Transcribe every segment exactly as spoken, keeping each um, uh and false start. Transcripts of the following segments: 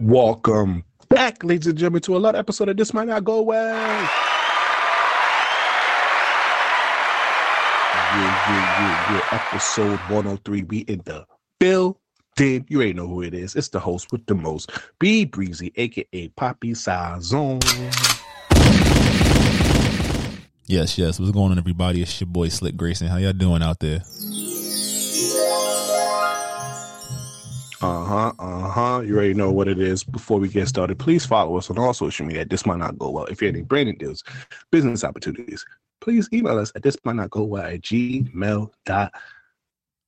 Welcome back, ladies and gentlemen, to another episode of This Might Not Go Well. Yeah, yeah, yeah, yeah. Episode one oh three. We in the building. You ain't know who it is. It's the host with the most, B Brezzy, aka Papi Sazon. Yes, yes. What's going on, everybody? It's your boy Slick Grayson. How y'all doing out there? Uh-huh, uh-huh. You already know what it is. Before we get started, please follow us on all social media at This Might Not Go Well. If you have any branding deals, business opportunities, please email us at this might not go well at gmail dot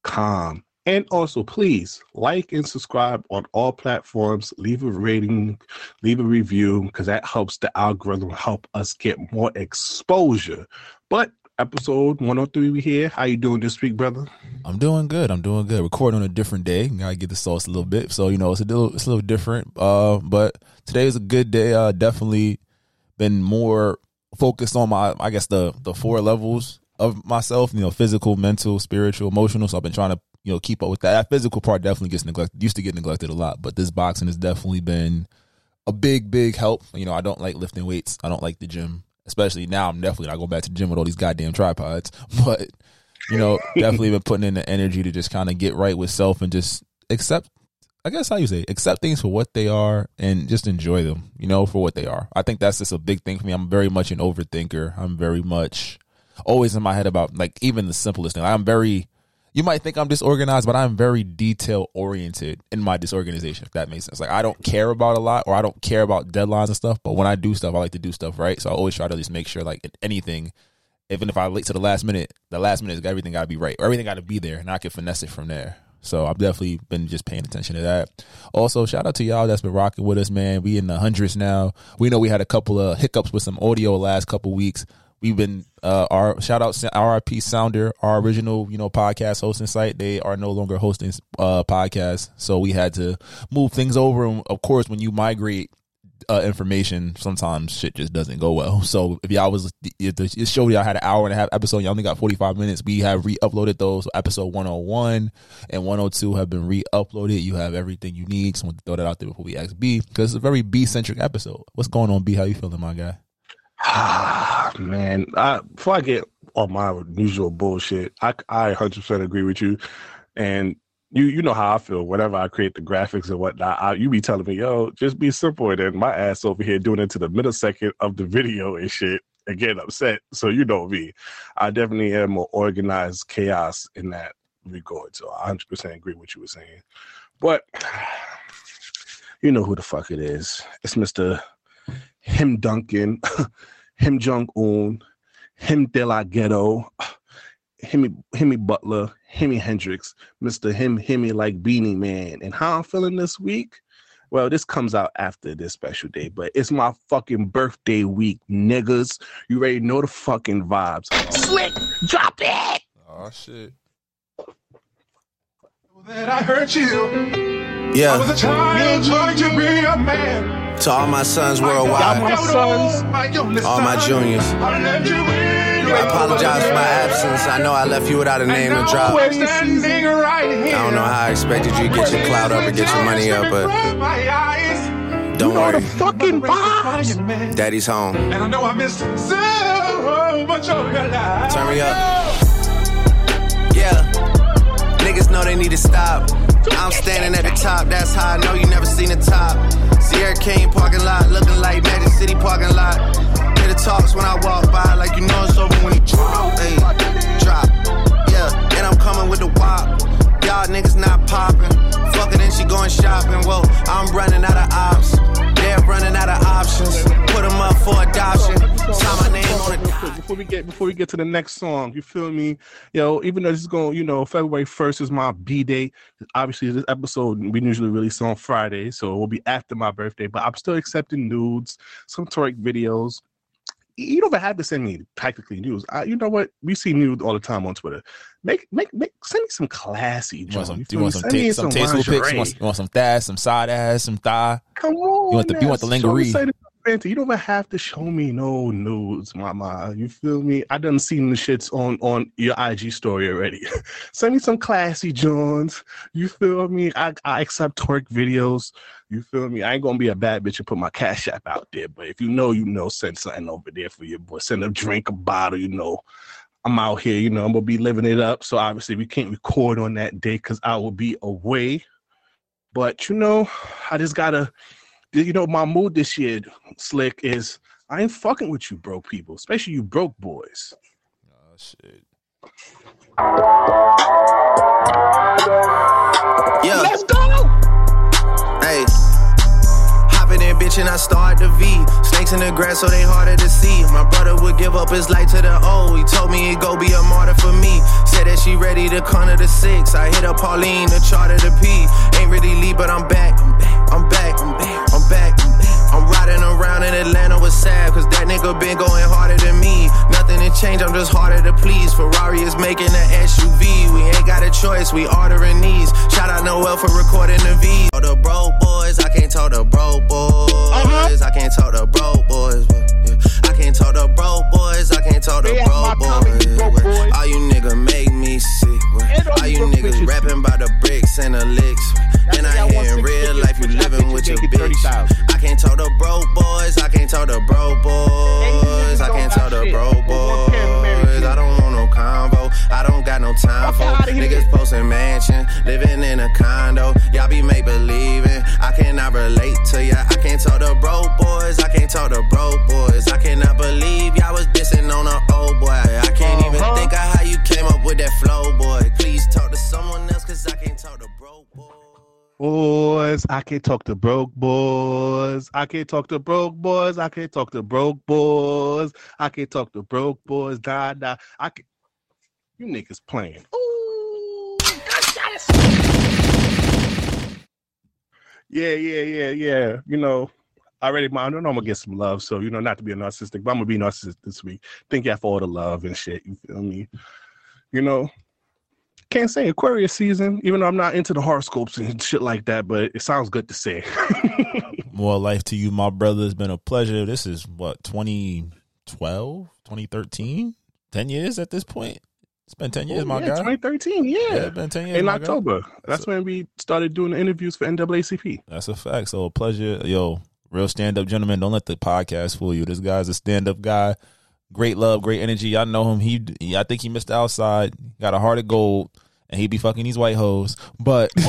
com. And also, please like and subscribe on all platforms. Leave a rating, leave a review, because that helps the algorithm help us get more exposure. But episode one oh three, we here. How you doing this week, brother? I'm doing good. I'm doing good. Recording on a different day. Gotta get the sauce a little bit. So, you know, it's a little, it's a little different. Uh, but today is a good day. Uh, definitely been more focused on my, I guess, the the four levels of myself. You know, physical, mental, spiritual, emotional. So I've been trying to, you know, keep up with that. That physical part definitely gets neglected. Used to get neglected a lot. But this boxing has definitely been a big, big help. You know, I don't like lifting weights. I don't like the gym. Especially now, I'm definitely not going back to the gym with all these goddamn tripods. But, you know, definitely been putting in the energy to just kind of get right with self and just accept, I guess how you say, accept things for what they are and just enjoy them, you know, for what they are. I think that's just a big thing for me. I'm very much an overthinker. I'm very much always in my head about, like, even the simplest thing. I'm very, you might think I'm disorganized, but I'm very detail-oriented in my disorganization, if that makes sense. Like, I don't care about a lot, or I don't care about deadlines and stuff, but when I do stuff, I like to do stuff right. So I always try to at least make sure, like, anything, even if I late to the last minute, the last minute, everything got to be right, or everything got to be there, and I can finesse it from there. So I've definitely been just paying attention to that. Also, shout out to y'all that's been rocking with us, man. We in the hundreds now. We know we had a couple of hiccups with some audio last couple weeks. We've been, uh, our shout out R I P Sounder, our original, you know, podcast hosting site. They are no longer hosting uh, podcasts. So we had to move things over. And of course, when you migrate uh, information, sometimes shit just doesn't go well. So if y'all was, if the show y'all had an hour and a half episode, y'all only got forty-five minutes. We have re-uploaded those. So episode one oh one and one oh two have been re-uploaded. You have everything you need. So I'm gonna throw that out there before we ask B, because it's a very B-centric episode. What's going on, B? How you feeling, my guy? Ah, man, I, before I get on my usual bullshit, I, I one hundred percent agree with you. And you you know how I feel. Whenever I create the graphics and whatnot, I, you be telling me, yo, just be simple. And then my ass over here doing it to the millisecond of the video and shit and getting upset. So you know me. I definitely am more organized chaos in that regard. So I one hundred percent agree with what you were saying. But you know who the fuck it is. It's Mister Him Duncan, him Jong-un, him De La Ghetto, Himmy Himmy Butler, Himmy Hendrix, Mister Him Himmy like Beanie Man. And how I'm feeling this week? Well, this comes out after this special day, but it's my fucking birthday week, niggas. You already know the fucking vibes. Oh. Slick, drop it! Oh, shit. That I hurt you. Yeah. I was a child trying to be a man. To all my sons worldwide, my sons, all my juniors, I apologize for my absence. I know I left you without a name and drop. I don't know how I expected you to get your clout up and get your money up, but don't worry. Daddy's home. And I know I missed so much of your life. Turn me up. Yeah. Niggas know they need to stop. I'm standing at the top, that's how I know you never seen the top. Sierra King parking lot, looking like Magic City parking lot. Hear the talks when I walk by, like you know it's over when you drop. Hey, drop, yeah, and I'm coming with the wop. Y'all niggas not popping, fuckin' and she going shopping. Well, I'm running out of ops, they're running out of options. Put them up for adoption, sign my name on it. Before we get before we get to the next song, you feel me? You know, even though this is going, you know, February first is my B-Day. Obviously, this episode, we usually release on Friday, so it will be after my birthday. But I'm still accepting nudes, some toric videos. You don't even have to send me practically nudes. I, you know what? We see nudes all the time on Twitter. Make, make, make. Send me some classy. You want some? You, you want some, t- some, some tasteful pics? You want, you want some thighs, some side ass, some thigh? Come on. You want the, you want the lingerie? You don't even have to show me no nudes, mama. You feel me? I done seen the shits on, on your I G story already. Send me some classy Johns. You feel me? I, I accept twerk videos. You feel me? I ain't gonna be a bad bitch and put my Cash App out there. But if you know, you know, send something over there for your boy. Send a drink, a bottle, you know. I'm out here, you know, I'm gonna be living it up. So obviously we can't record on that day because I will be away. But you know, I just gotta... You know, my mood this year, Slick, is I ain't fucking with you broke people, especially you broke boys. Oh, shit. Yeah. Let's go! Hey. Hop in that bitch and I start the V. Snakes in the grass so they harder to see. My brother would give up his life to the O. He told me he'd go be a martyr for me. Said that she ready to corner the six. I hit up Pauline, the chart of the P. Ain't really leave, but I'm back. I'm back. I'm back, I'm back, I'm back, I'm back. I'm riding around in Atlanta with Sav, cause that nigga been going harder than me. Nothing to change, I'm just harder to please. Ferrari is making an S U V. We ain't got a choice, we ordering these. Shout out Noel for recording the V. The bro boys, I can't tell the bro boys. Uh-huh. I can't tell the bro boys. I can't tell the bro boys, I can't tell the yeah, bro boys. Boy. All you niggas make me sick. All you niggas rapping about the bricks and the licks. And I hear in real life you living with your bitch. I can't tell the bro boys, I can't tell the bro boys, I can't tell the bro boys. I don't want no convo, I don't got no time for niggas posting mansion, living in a condo. Y'all be make believing, I cannot relate to y'all. I can't tell the bro boys, I can't tell the bro boys. I cannot believe y'all was dissing on an old boy. I can't even think of how you came up with that flow, boy. Please talk to someone else, cause I can't tell the bro boys. Boys, I can't talk to broke boys. I can't talk to broke boys. I can't talk to broke boys. I can't talk to broke boys. Da da. I can. You niggas playing. Ooh, yeah, yeah, yeah, yeah. You know, I already. I don't know. I'm gonna get some love. So you know, not to be a narcissistic, but I'm gonna be narcissistic this week. Thank y'all for all the love and shit. You feel me? You know. Can't say Aquarius season, even though I'm not into the horoscopes and shit like that, but it sounds good to say. More life to you, my brother. It's been a pleasure. This is, what, twenty twelve, twenty thirteen? ten years at this point? It's been ten years, oh, my yeah, guy. twenty thirteen, yeah. yeah. It's been ten years, in my October. Guy. That's so, when we started doing the interviews for N double A C P. That's a fact. So a pleasure. Yo, real stand-up gentleman. Don't let the podcast fool you. This guy's a stand-up guy. Great love, great energy. I know him. He, he, I think he missed the outside. Got a heart of gold, and he be fucking these white hoes. But, wait,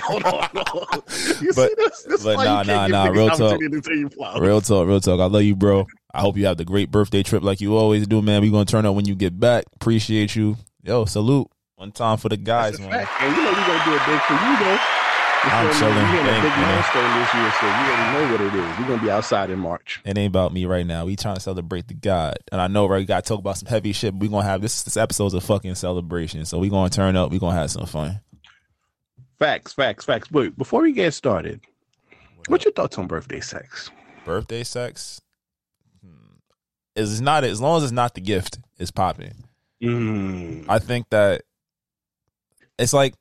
hold on, hold on. You but, see this? This but nah, nah, nah. Real talk. Real talk. Real talk. I love you, bro. I hope you have the great birthday trip like you always do, man. We gonna turn up when you get back. Appreciate you. Yo, salute. One time for the guys, man. Fact. And you know we gonna do a big for you, though. I'm chilling. You're in a big milestone this year, so you already know what it is. We're going to be outside in March. It ain't about me right now. We trying to celebrate the God. And I know, right, we got to talk about some heavy shit, but we're going to have this, this episode's a fucking celebration. So we're going to turn up. We're going to have some fun. Facts, facts, facts. Wait, before we get started, what what's your thoughts on birthday sex? Birthday sex? Hmm. It's not, as long as it's not the gift, it's popping. Mm. I think that it's like,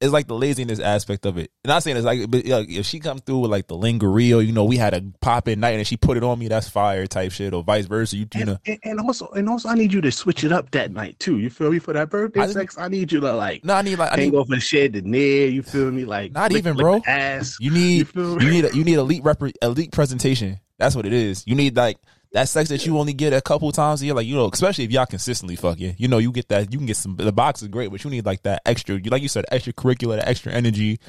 it's like the laziness aspect of it. And I'm saying it's like, but like, if she come through with like the lingerie, or you know, we had a pop in night and she put it on me, that's fire type shit, or vice versa. You, you and, know, and, and also, and also, I need you to switch it up that night too. You feel me for that birthday I just, sex? I need you to like, no, I need like, I need go for shed the near. You feel me? Like, not lick, even, lick bro. Ass. You need, you, feel me? you need, a, you need elite rep, elite presentation. That's what it is. You need like that sex that you only get a couple times a year, like, you know, especially if y'all consistently fucking, you know, you get that, you can get some, the box is great, but you need like that extra, you like you said, extracurricular, the extra energy.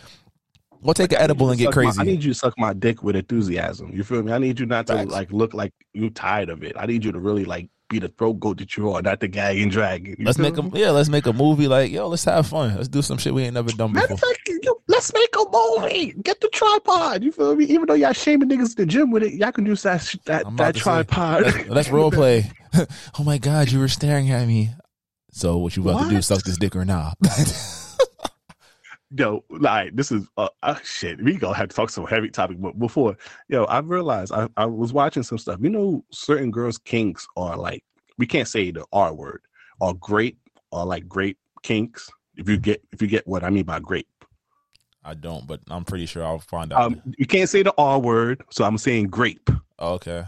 Go take like, an edible and get crazy. My, I need you to suck my dick with enthusiasm. You feel me? I need you not to Facts. like look like you tired of it. I need you to really like be the throat goat that you are, not the gag and drag. Let's make me? a yeah, let's make a movie. Like, yo, let's have fun. Let's do some shit we ain't never done before. Matter of fact, yo, let's let's make a movie. Get the tripod. You feel me? Even though y'all shaming niggas in the gym with it, y'all can use that that, that tripod. Say, that's, that's role play. Oh my God, you were staring at me. So what you about what? to do? Suck this dick or nah? Yo, like this is uh, uh shit. We gonna have to talk some heavy topic, but before, yo, I realized I, I was watching some stuff. You know, certain girls' kinks are like, we can't say the R word, are great, are like great kinks. If you get if you get what I mean by great, I don't, but I'm pretty sure I'll find out. Um, you can't say the R word, so I'm saying grape. Okay,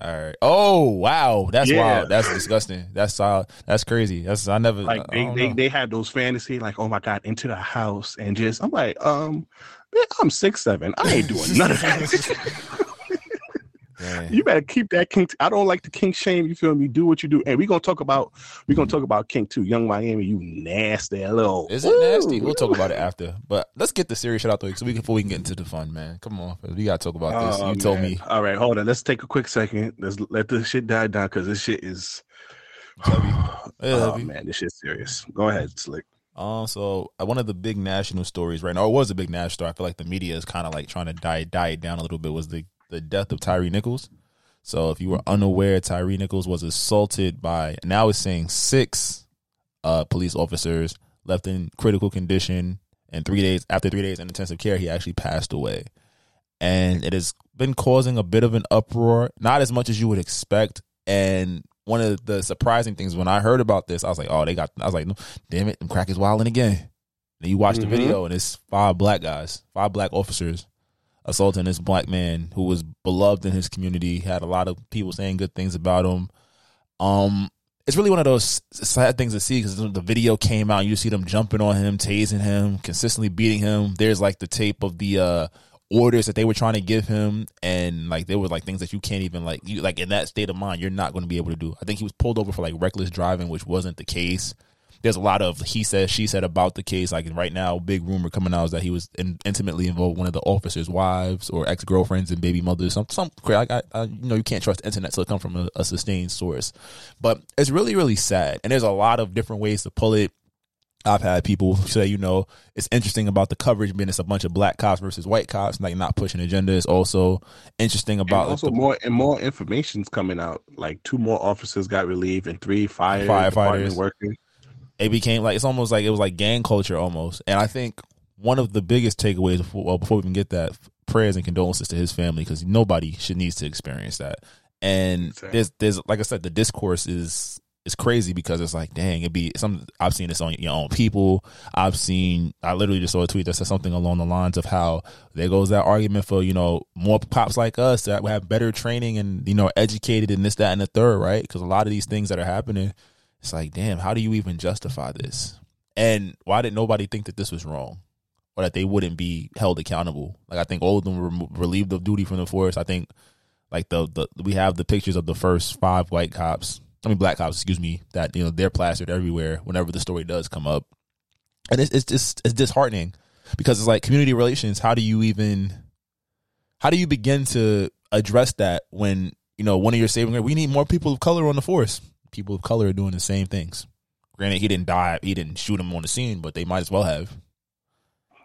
all right. Oh wow, that's yeah. wild. That's disgusting. That's uh, that's crazy. That's I never like they I they, they have those fantasy like, oh my God, into the house and just I'm like um, man, I'm six seven. I ain't doing none of that. Man. You better keep that kink. T- I don't like the kink shame. You feel me? Do what you do. And we're gonna talk about we gonna talk about kink too. Yung Miami, you nasty little. Is it Ooh. nasty? We'll talk about it after. But let's get the serious shit out the way so we can, before we can get into the fun, man. Come on, we gotta talk about this. Oh, you man. told me. All right, hold on. Let's take a quick second. Let's let this shit die down because this shit is. Oh man, this shit's serious. Go ahead, Slick. Um, so one of the big national stories right now, or was a big national story. I feel like the media is kind of like trying to die die it down a little bit. Was the The death of Tyre Nichols. So if you were unaware, Tyre Nichols was assaulted by, now it's saying six uh, police officers, left in critical condition, and three days after three days in intensive care, he actually passed away. And it has been causing a bit of an uproar, not as much as you would expect. And one of the surprising things when I heard about this, I was like, oh, they got, I was like, no, damn it, them crackers wilding again. And you watch mm-hmm. the video, and it's five black guys, five black officers assaulting this black man who was beloved in his community, had a lot of people saying good things about him. Um, it's really one of those sad things to see because the video came out, and you see them jumping on him, tasing him, consistently beating him. There's like the tape of the uh, orders that they were trying to give him, and like there were like things that you can't even like you like in that state of mind, you're not going to be able to do. I think he was pulled over for like reckless driving, which wasn't the case. There's a lot of he said, she said about the case. Like right now, big rumor coming out is that he was in, intimately involved with one of the officers' wives or ex-girlfriends and baby mothers. Some, some I, I, I, you know, you can't trust the internet, so it comes from a, a sustained source. But it's really, really sad. And there's a lot of different ways to pull it. I've had people say, you know, it's interesting about the coverage being it's a bunch of black cops versus white cops, like not pushing agenda. It's also interesting about and also like the, more and more information's coming out. Like two more officers got relieved and three fire firefighters working. It became like, it's almost like it was like gang culture almost. And I think one of the biggest takeaways, before, well, before we even get that, prayers and condolences to his family, because nobody should needs to experience that. And Same. there's, there's, like I said, the discourse is, is crazy because it's like, dang, it'd be some, I've seen this on your own people. I've seen, I literally just saw a tweet that said something along the lines of how there goes that argument for, you know, more pops like us that would have better training and, you know, educated and this, that, and the third, right? Because a lot of these things that are happening, it's like, damn, how do you even justify this? And why did nobody think that this was wrong or that they wouldn't be held accountable? Like, I think all of them were rem- relieved of duty from the force. I think, like, the, the we have the pictures of the first five white cops, I mean, black cops, excuse me, that, you know, they're plastered everywhere whenever the story does come up. And it's, it's just it's disheartening because it's like community relations. How do you even, how do you begin to address that when, you know, one of your saving grace, we need more people of color on the force. People of color are doing the same things. Granted, he didn't die, he didn't shoot him on the scene, but they might as well have,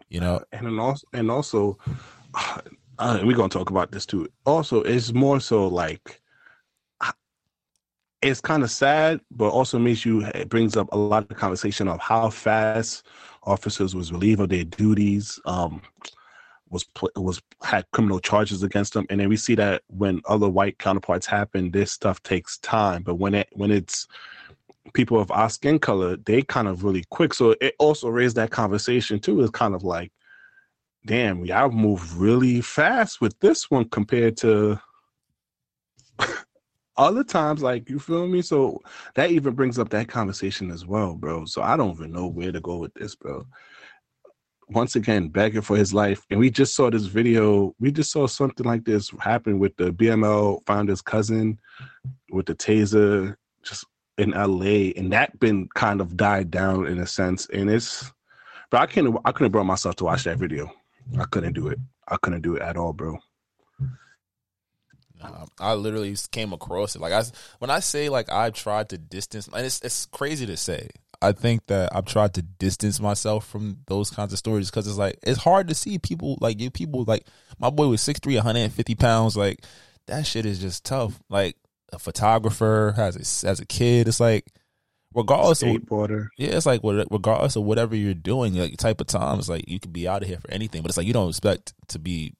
you know. Uh, and also, and also, uh, we're gonna talk about this too. Also, it's more so like it's kind of sad, but also makes you. It brings up a lot of the conversation of how fast officers was relieved of their duties. Um, was was had criminal charges against them, and then we see that when other white counterparts happen, this stuff takes time. But when it when it's people of our skin color, they kind of really quick. So it also raised that conversation too. It's kind of like, damn, we I've moved really fast with this one compared to other times. Like, you feel me? So that even brings up that conversation as well, bro. So I don't even know where to go with this, bro. Once again, begging for his life. And we just saw this video. We just saw something like this happen with the B M L founder's cousin with the taser just in L A. And that been kind of died down in a sense. And it's, but I can't, I couldn't brought myself to watch that video. I couldn't do it. I couldn't do it at all, bro. Nah, I literally came across it. Like I, when I say like, I tried to distance, and it's, it's crazy to say, I think that I've tried to distance myself from those kinds of stories because it's like it's hard to see people like you. People like my boy was six three, one hundred fifty pounds. Like that shit is just tough. Like a photographer has a, has a kid. It's like regardless, skateboarder. Of, yeah, it's like regardless of whatever you're doing, like type of time, it's like you could be out of here for anything. But it's like you don't expect to be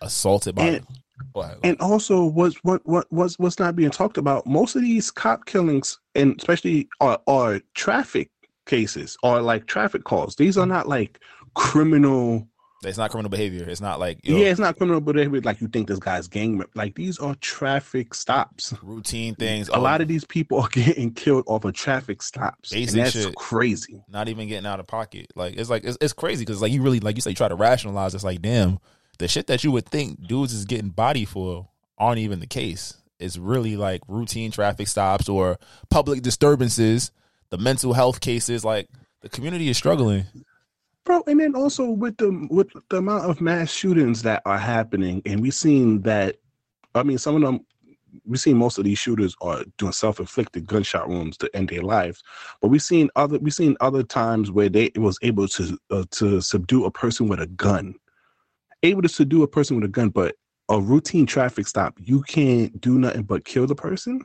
assaulted by. And- But, and also, what's what what what's, what's not being talked about? Most of these cop killings, and especially are, are traffic cases, are like traffic calls. These are not like criminal. It's not criminal behavior. It's not like yo, yeah, it's not criminal behavior. Like you think this guy's gang rep. Like these are traffic stops, routine things. A oh, lot of these people are getting killed off of traffic stops. And that's shit. Crazy. Not even getting out of pocket. Like it's like it's, it's crazy because like you really like you say you try to rationalize. It's like damn. The shit that you would think dudes is getting body for aren't even the case. It's really like routine traffic stops or public disturbances, the mental health cases. Like the community is struggling, bro. And then also with the with the amount of mass shootings that are happening, and we've seen that. I mean, some of them we've seen most of these shooters are doing self inflicted gunshot wounds to end their lives, but we've seen other we've seen other times where they was able to uh, to subdue a person with a gun. Able to subdue a person with a gun, but a routine traffic stop, you can't do nothing but kill the person.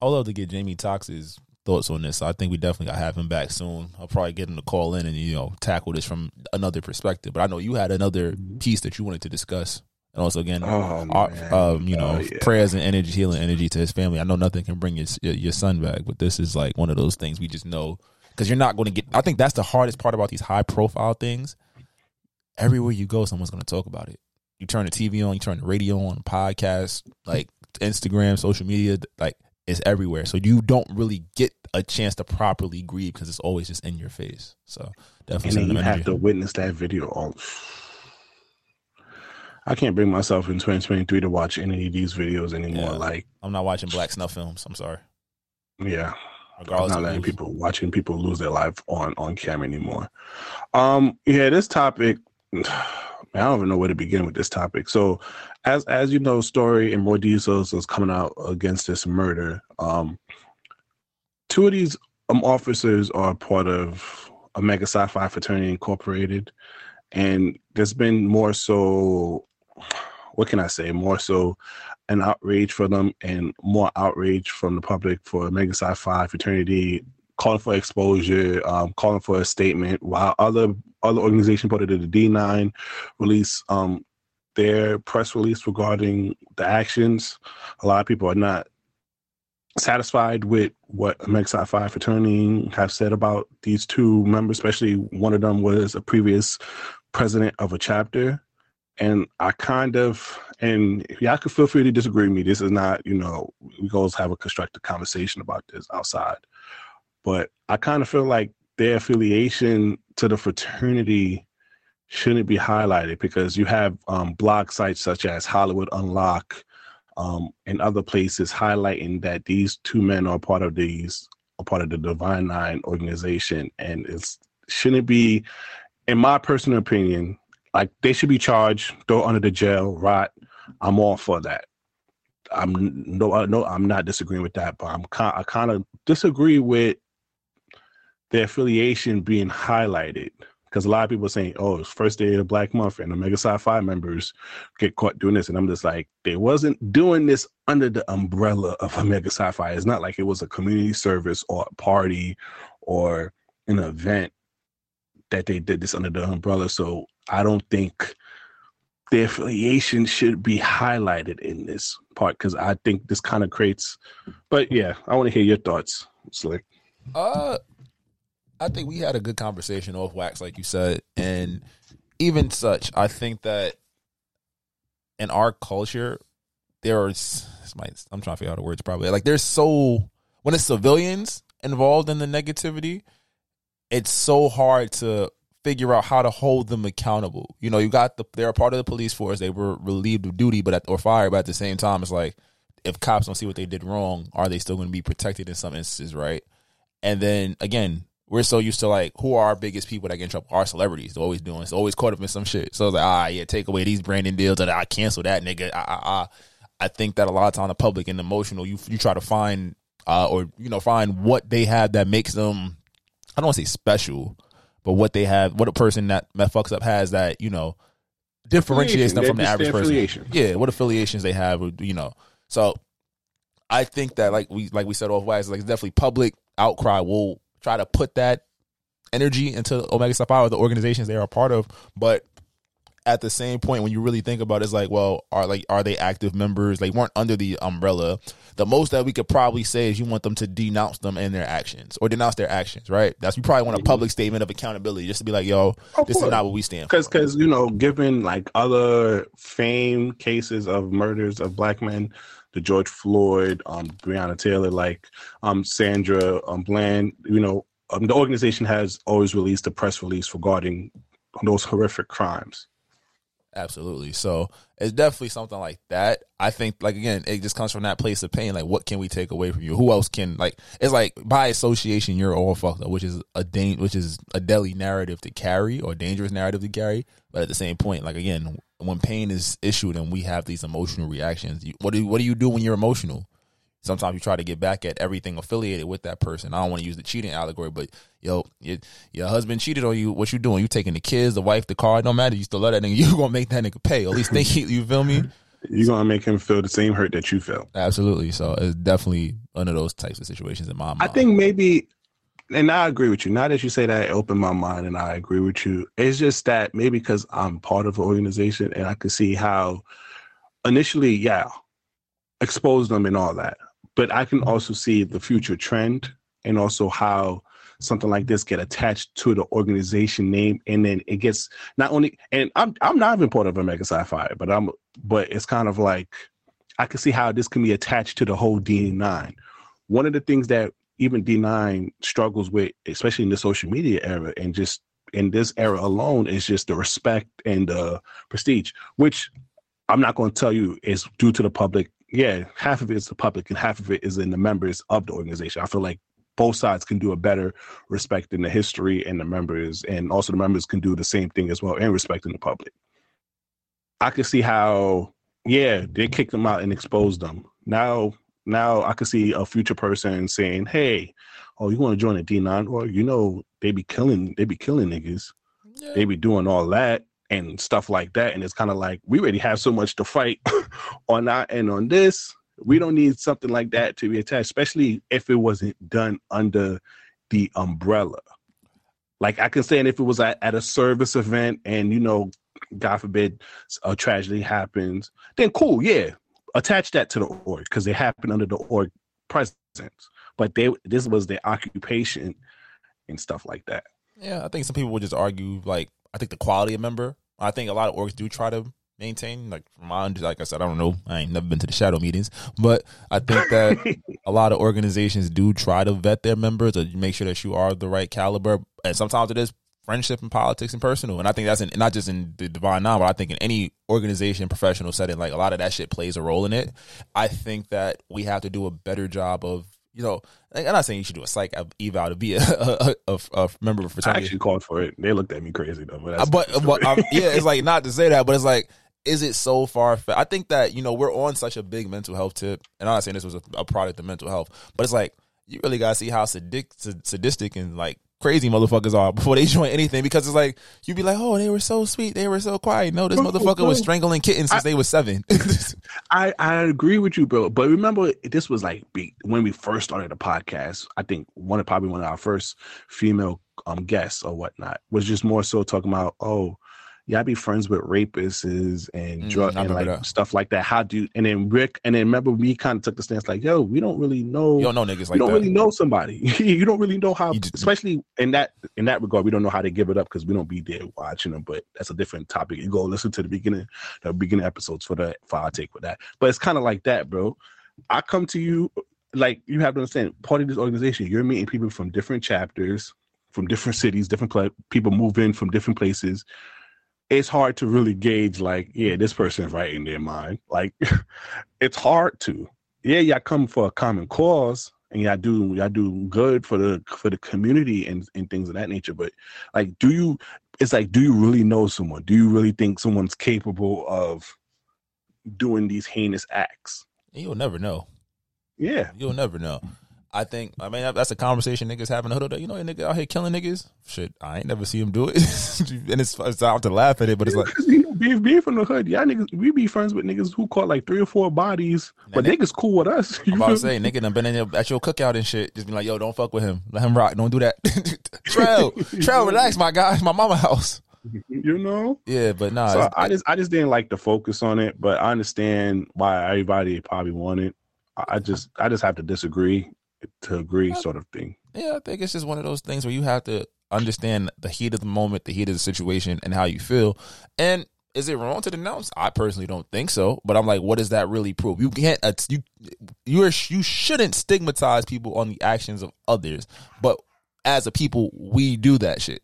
I'd love to get Jamie Tox's thoughts on this. I think we definitely got to have him back soon. I'll probably get him to call in and you know tackle this from another perspective. But I know you had another piece that you wanted to discuss, and also again, oh, our, um, you know, oh, yeah. prayers and energy, healing energy to his family. I know nothing can bring your your son back, but this is like one of those things we just know because you're not going to get. I think that's the hardest part about these high profile things. Everywhere you go, someone's going to talk about it. You turn the T V on, you turn the radio on, podcast, like Instagram, social media, like it's everywhere. So you don't really get a chance to properly grieve because it's always just in your face. So definitely, and then you have to witness that video. All I can't bring myself in twenty twenty-three to watch any of these videos anymore. Yeah, like I'm not watching black snuff films. I'm sorry. Yeah, regardless I'm not letting people watching people lose their life on on camera anymore. Um, yeah, this topic. I don't even know where to begin with this topic. So, as as you know, Story and more details is coming out against this murder. Um, two of these um, officers are part of Omega Psi Phi Fraternity Incorporated, and there's been more so, what can I say, more so an outrage for them and more outrage from the public for Omega Psi Phi Fraternity, calling for exposure, um, calling for a statement, while other other organizations put it in the D nine release um, their press release regarding the actions. A lot of people are not satisfied with what Omega Psi Phi Fraternity have said about these two members, especially one of them was a previous president of a chapter. And I kind of, and y'all can feel free to disagree with me. This is not, you know, we always have a constructive conversation about this outside. But I kind of feel like their affiliation to the fraternity shouldn't be highlighted because you have um, blog sites such as Hollywood Unlock um, and other places highlighting that these two men are part of these, are part of the Divine Nine organization. And it shouldn't be, in my personal opinion, like they should be charged, throw under the jail, rot. I'm all for that. I'm no, no, I'm not disagreeing with that, but I'm I kind of disagree with their affiliation being highlighted because a lot of people are saying, oh, it's first day of Black Month and Omega Psi Phi members get caught doing this. And I'm just like, they wasn't doing this under the umbrella of Omega Psi Phi. It's not like it was a community service or a party or an event that they did this under the umbrella. So I don't think their affiliation should be highlighted in this part because I think this kind of creates. But yeah, I want to hear your thoughts, Slick. Uh, I think we had a good conversation off wax, like you said, and even such, I think that in our culture, there are. My, I'm trying to figure out the words. Probably like there's so when it's civilians involved in the negativity, it's so hard to figure out how to hold them accountable. You know, you got the they're a part of the police force. They were relieved of duty, but at, or fired. But at the same time, it's like if cops don't see what they did wrong, are they still going to be protected in some instances, right? And then again, we're so used to like who are our biggest people that get in trouble? Our celebrities. They're always doing. It's always caught up in some shit. So it's like ah yeah, take away these branding deals and I cancel that nigga. I I I. I think that a lot of time the public and emotional, you you try to find uh, or, you know, find what they have that makes them, I don't want to say special, but what they have, what a person that fucks up has that, you know, differentiates them from the average person. Yeah, what affiliations they have, you know. So I think that, like we like we said off wax, like it's definitely public outcry will try to put that energy into Omega Psi Phi or the organizations they are a part of. But at the same point, when you really think about it, it's like, well, are like are they active members? They weren't under the umbrella. The most that we could probably say is you want them to denounce them and their actions, or denounce their actions, right? That's, you probably want a public statement of accountability, just to be like, yo, of this course. Is not what we stand Cause, for. Because, you know, given like other fame cases of murders of black men, the George Floyd, um, Breonna Taylor, like um, Sandra um, Bland, you know, um, the organization has always released a press release regarding those horrific crimes. Absolutely. So it's definitely something like that. I think, like, again, it just comes from that place of pain. Like, what can we take away from you? Who else can, like, it's like by association, you're all fucked up, which is a da- which is a deadly narrative to carry, or dangerous narrative to carry. But at the same point, like, again, when pain is issued and we have these emotional reactions, you, what do what do you do when you're emotional? Sometimes you try to get back at everything affiliated with that person. I don't want to use the cheating allegory, but yo, your, your husband cheated on you. What you doing? You taking the kids, the wife, the car? It don't matter. You still love that nigga. You gonna make that nigga pay. Or at least think he, you feel me? You gonna make him feel the same hurt that you felt. Absolutely. So it's definitely one of those types of situations in my mind. I think maybe, and I agree with you. Now that you say that, I opened my mind, and I agree with you. It's just that maybe because I'm part of an organization, and I could see how initially, yeah, expose them and all that. But I can also see the future trend, and also how something like this get attached to the organization name, and then it gets not only. And I'm I'm not even part of Omega Psi Phi, but I'm but it's kind of like I can see how this can be attached to the whole D nine. One of the things that even D nine struggles with, especially in the social media era, and just in this era alone, is just the respect and the prestige, which I'm not going to tell you is due to the public. Yeah, half of it is the public and half of it is in the members of the organization. I feel like both sides can do a better respect in the history and the members, and also the members can do the same thing as well in respecting the public. I can see how, yeah, they kicked them out and exposed them. Now, now I can see a future person saying, hey, oh, you want to join a D nine? Or, you know, they be killing, they be killing niggas. Yeah. They be doing all that. And stuff like that. And it's kind of like, we already have so much to fight on our end on this. We don't need something like that to be attached, especially if it wasn't done under the umbrella. Like I can say, and if it was at, at a service event and, you know, God forbid a tragedy happens, then cool, yeah. Attach that to the org because they happen under the org presence. But they this was their occupation and stuff like that. Yeah, I think some people would just argue like, I think the quality of member, I think a lot of orgs do try to maintain, like mine, like I said, I don't know, I ain't never been to the shadow meetings, but I think that a lot of organizations do try to vet their members to make sure that you are the right caliber. And sometimes it is friendship and politics and personal. And I think that's in, not just in the Divine Nine, but I think in any organization, professional setting, like a lot of that shit plays a role in it. I think that we have to do a better job of, you know, like, I'm not saying you should do a psych eval to be a, a, a, a member of a fraternity. I actually called for it. They looked at me crazy, though. But, that's but, but I'm, yeah, it's like not to say that, but it's like, is it so far? I think that, you know, we're on such a big mental health tip. And I'm not saying this was a, a product of mental health, but it's like, you really got to see how sadistic, sadistic and like crazy motherfuckers are before they join anything. Because it's like, you'd be like, oh, they were so sweet. They were so quiet. No, this bro, motherfucker bro. was strangling kittens since I, they were seven. I, I agree with you, bro. But remember, this was like when we first started the podcast. I think one of probably one of our first female um guests or whatnot was just more so talking about, oh, yeah, I be friends with rapists and mm, drug and like that. Stuff like that. How do you, and then Rick and then remember we kind of took the stance like, yo, we don't really know. You don't know niggas like that. You don't really know somebody. You don't really know how, just, especially in that in that regard, we don't know how to give it up because we don't be there watching them. But that's a different topic. You go listen to the beginning, the beginning episodes for the for our take with that. But it's kind of like that, bro. I come to you like you have to understand. Part of this organization, you're meeting people from different chapters, from different cities, different cl- people move in from different places. It's hard to really gauge, like, yeah, this person is right in their mind. Like, it's hard to. Yeah, y'all come for a common cause, and y'all do y'all do good for the for the community and, and things of that nature. But, like, do you, it's like, do you really know someone? Do you really think someone's capable of doing these heinous acts? You'll never know. Yeah. You'll never know. I think, I mean, that's a conversation niggas having. You know, a nigga out here killing niggas. Shit, I ain't never see him do it. And it's, it's out to laugh at it, but it's like. Being be from the hood, y'all niggas, we be friends with niggas who caught like three or four bodies, but niggas, niggas cool with us. I'm about to say, nigga done been in your, at your cookout and shit, just be like, yo, don't fuck with him. Let him rock. Don't do that. Trail, Trail, relax, my guy. It's my mama house. You know? Yeah, but nah. So I just, I just didn't like the focus on it, but I understand why everybody probably wanted. I just I just have to disagree to agree sort of thing. Yeah, I think it's just one of those things where you have to understand the heat of the moment, the heat of the situation, and how you feel. And is it wrong to denounce? I personally don't think so. But I'm like, what does that really prove? You can't you you are, you shouldn't stigmatize people on the actions of others. But as a people, we do that shit.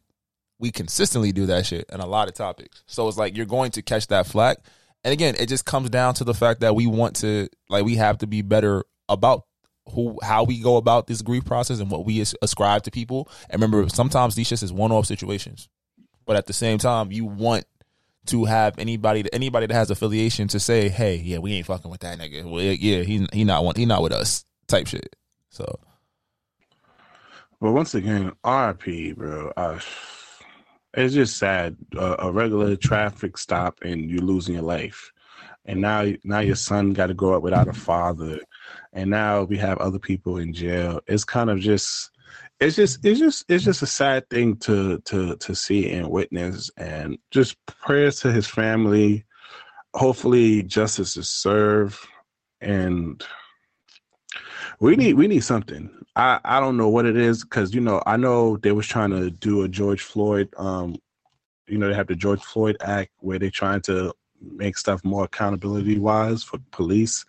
We consistently do that shit in a lot of topics. So it's like you're going to catch that flack. And again, it just comes down to the fact that we want to, like, we have to be better about who, how we go about this grief process and what we as- ascribe to people. And remember, sometimes these shits is one-off situations, but at the same time, you want to have anybody, anybody that has affiliation to say, "Hey, yeah, we ain't fucking with that nigga. Well, yeah, he he not one, he not with us." Type shit. So, but once again, R I P, bro. I... It's just sad. Uh, a regular traffic stop and you're losing your life. And now now your son got to grow up without a father. And now we have other people in jail. It's kind of just it's just it's just it's just a sad thing to to to see and witness, and just prayers to his family. Hopefully justice is served, and We need we need something. I, I don't know what it is, because, you know, I know they was trying to do a George Floyd. Um, you know, they have the George Floyd Act where they're trying to make stuff more accountability wise for police.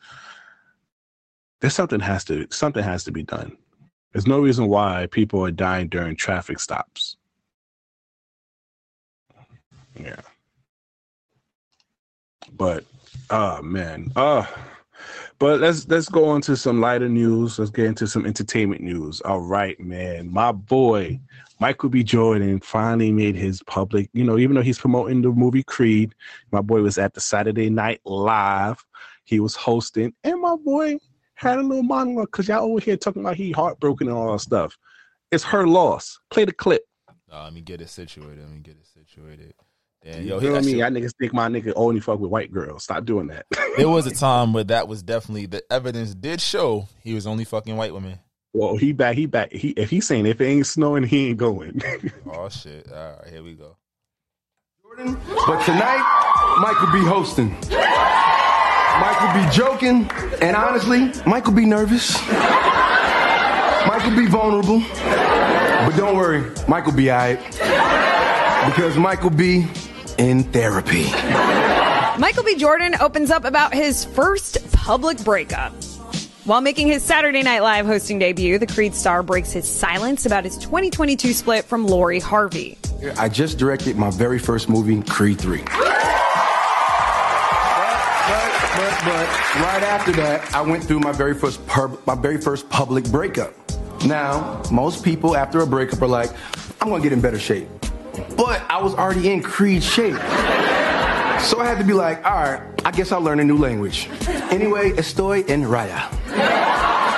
There's something has to something has to be done. There's no reason why people are dying during traffic stops. Yeah. But oh man, oh. But let's let's go on to some lighter news. Let's get into some entertainment news. All right, man. My boy, Michael B. Jordan, finally made his public. You know, even though he's promoting the movie Creed, my boy was at the Saturday Night Live. He was hosting. And my boy had a little monologue, because y'all over here talking about he heartbroken and all that stuff. It's Her Loss. Play the clip. Uh, let me get it situated. Let me get it situated. Yeah, yo, you know what I mean? Y'all niggas think my nigga only fuck with white girls. Stop doing that. There was a time where that was definitely, the evidence did show he was only fucking white women. Well, he back, he back. He, if he's saying if it ain't snowing, he ain't going. Oh, shit. All right, here we go. Jordan, but tonight, Michael be hosting. Michael be joking. And honestly, Michael be nervous. Michael be vulnerable. But don't worry, Michael be all right. Because Michael be... in therapy. Michael B. Jordan opens up about his first public breakup. While making his Saturday Night Live hosting debut, the Creed star breaks his silence about his twenty twenty-two split from Lori Harvey. I just directed my very first movie, Creed three. But, but, but, but right after that, I went through my very first pub, my very first public breakup. Now, most people after a breakup are like, I'm gonna get in better shape. But I was already in Creed shape. So I had to be like, all right, I guess I'll learn a new language. Anyway, estoy en raya.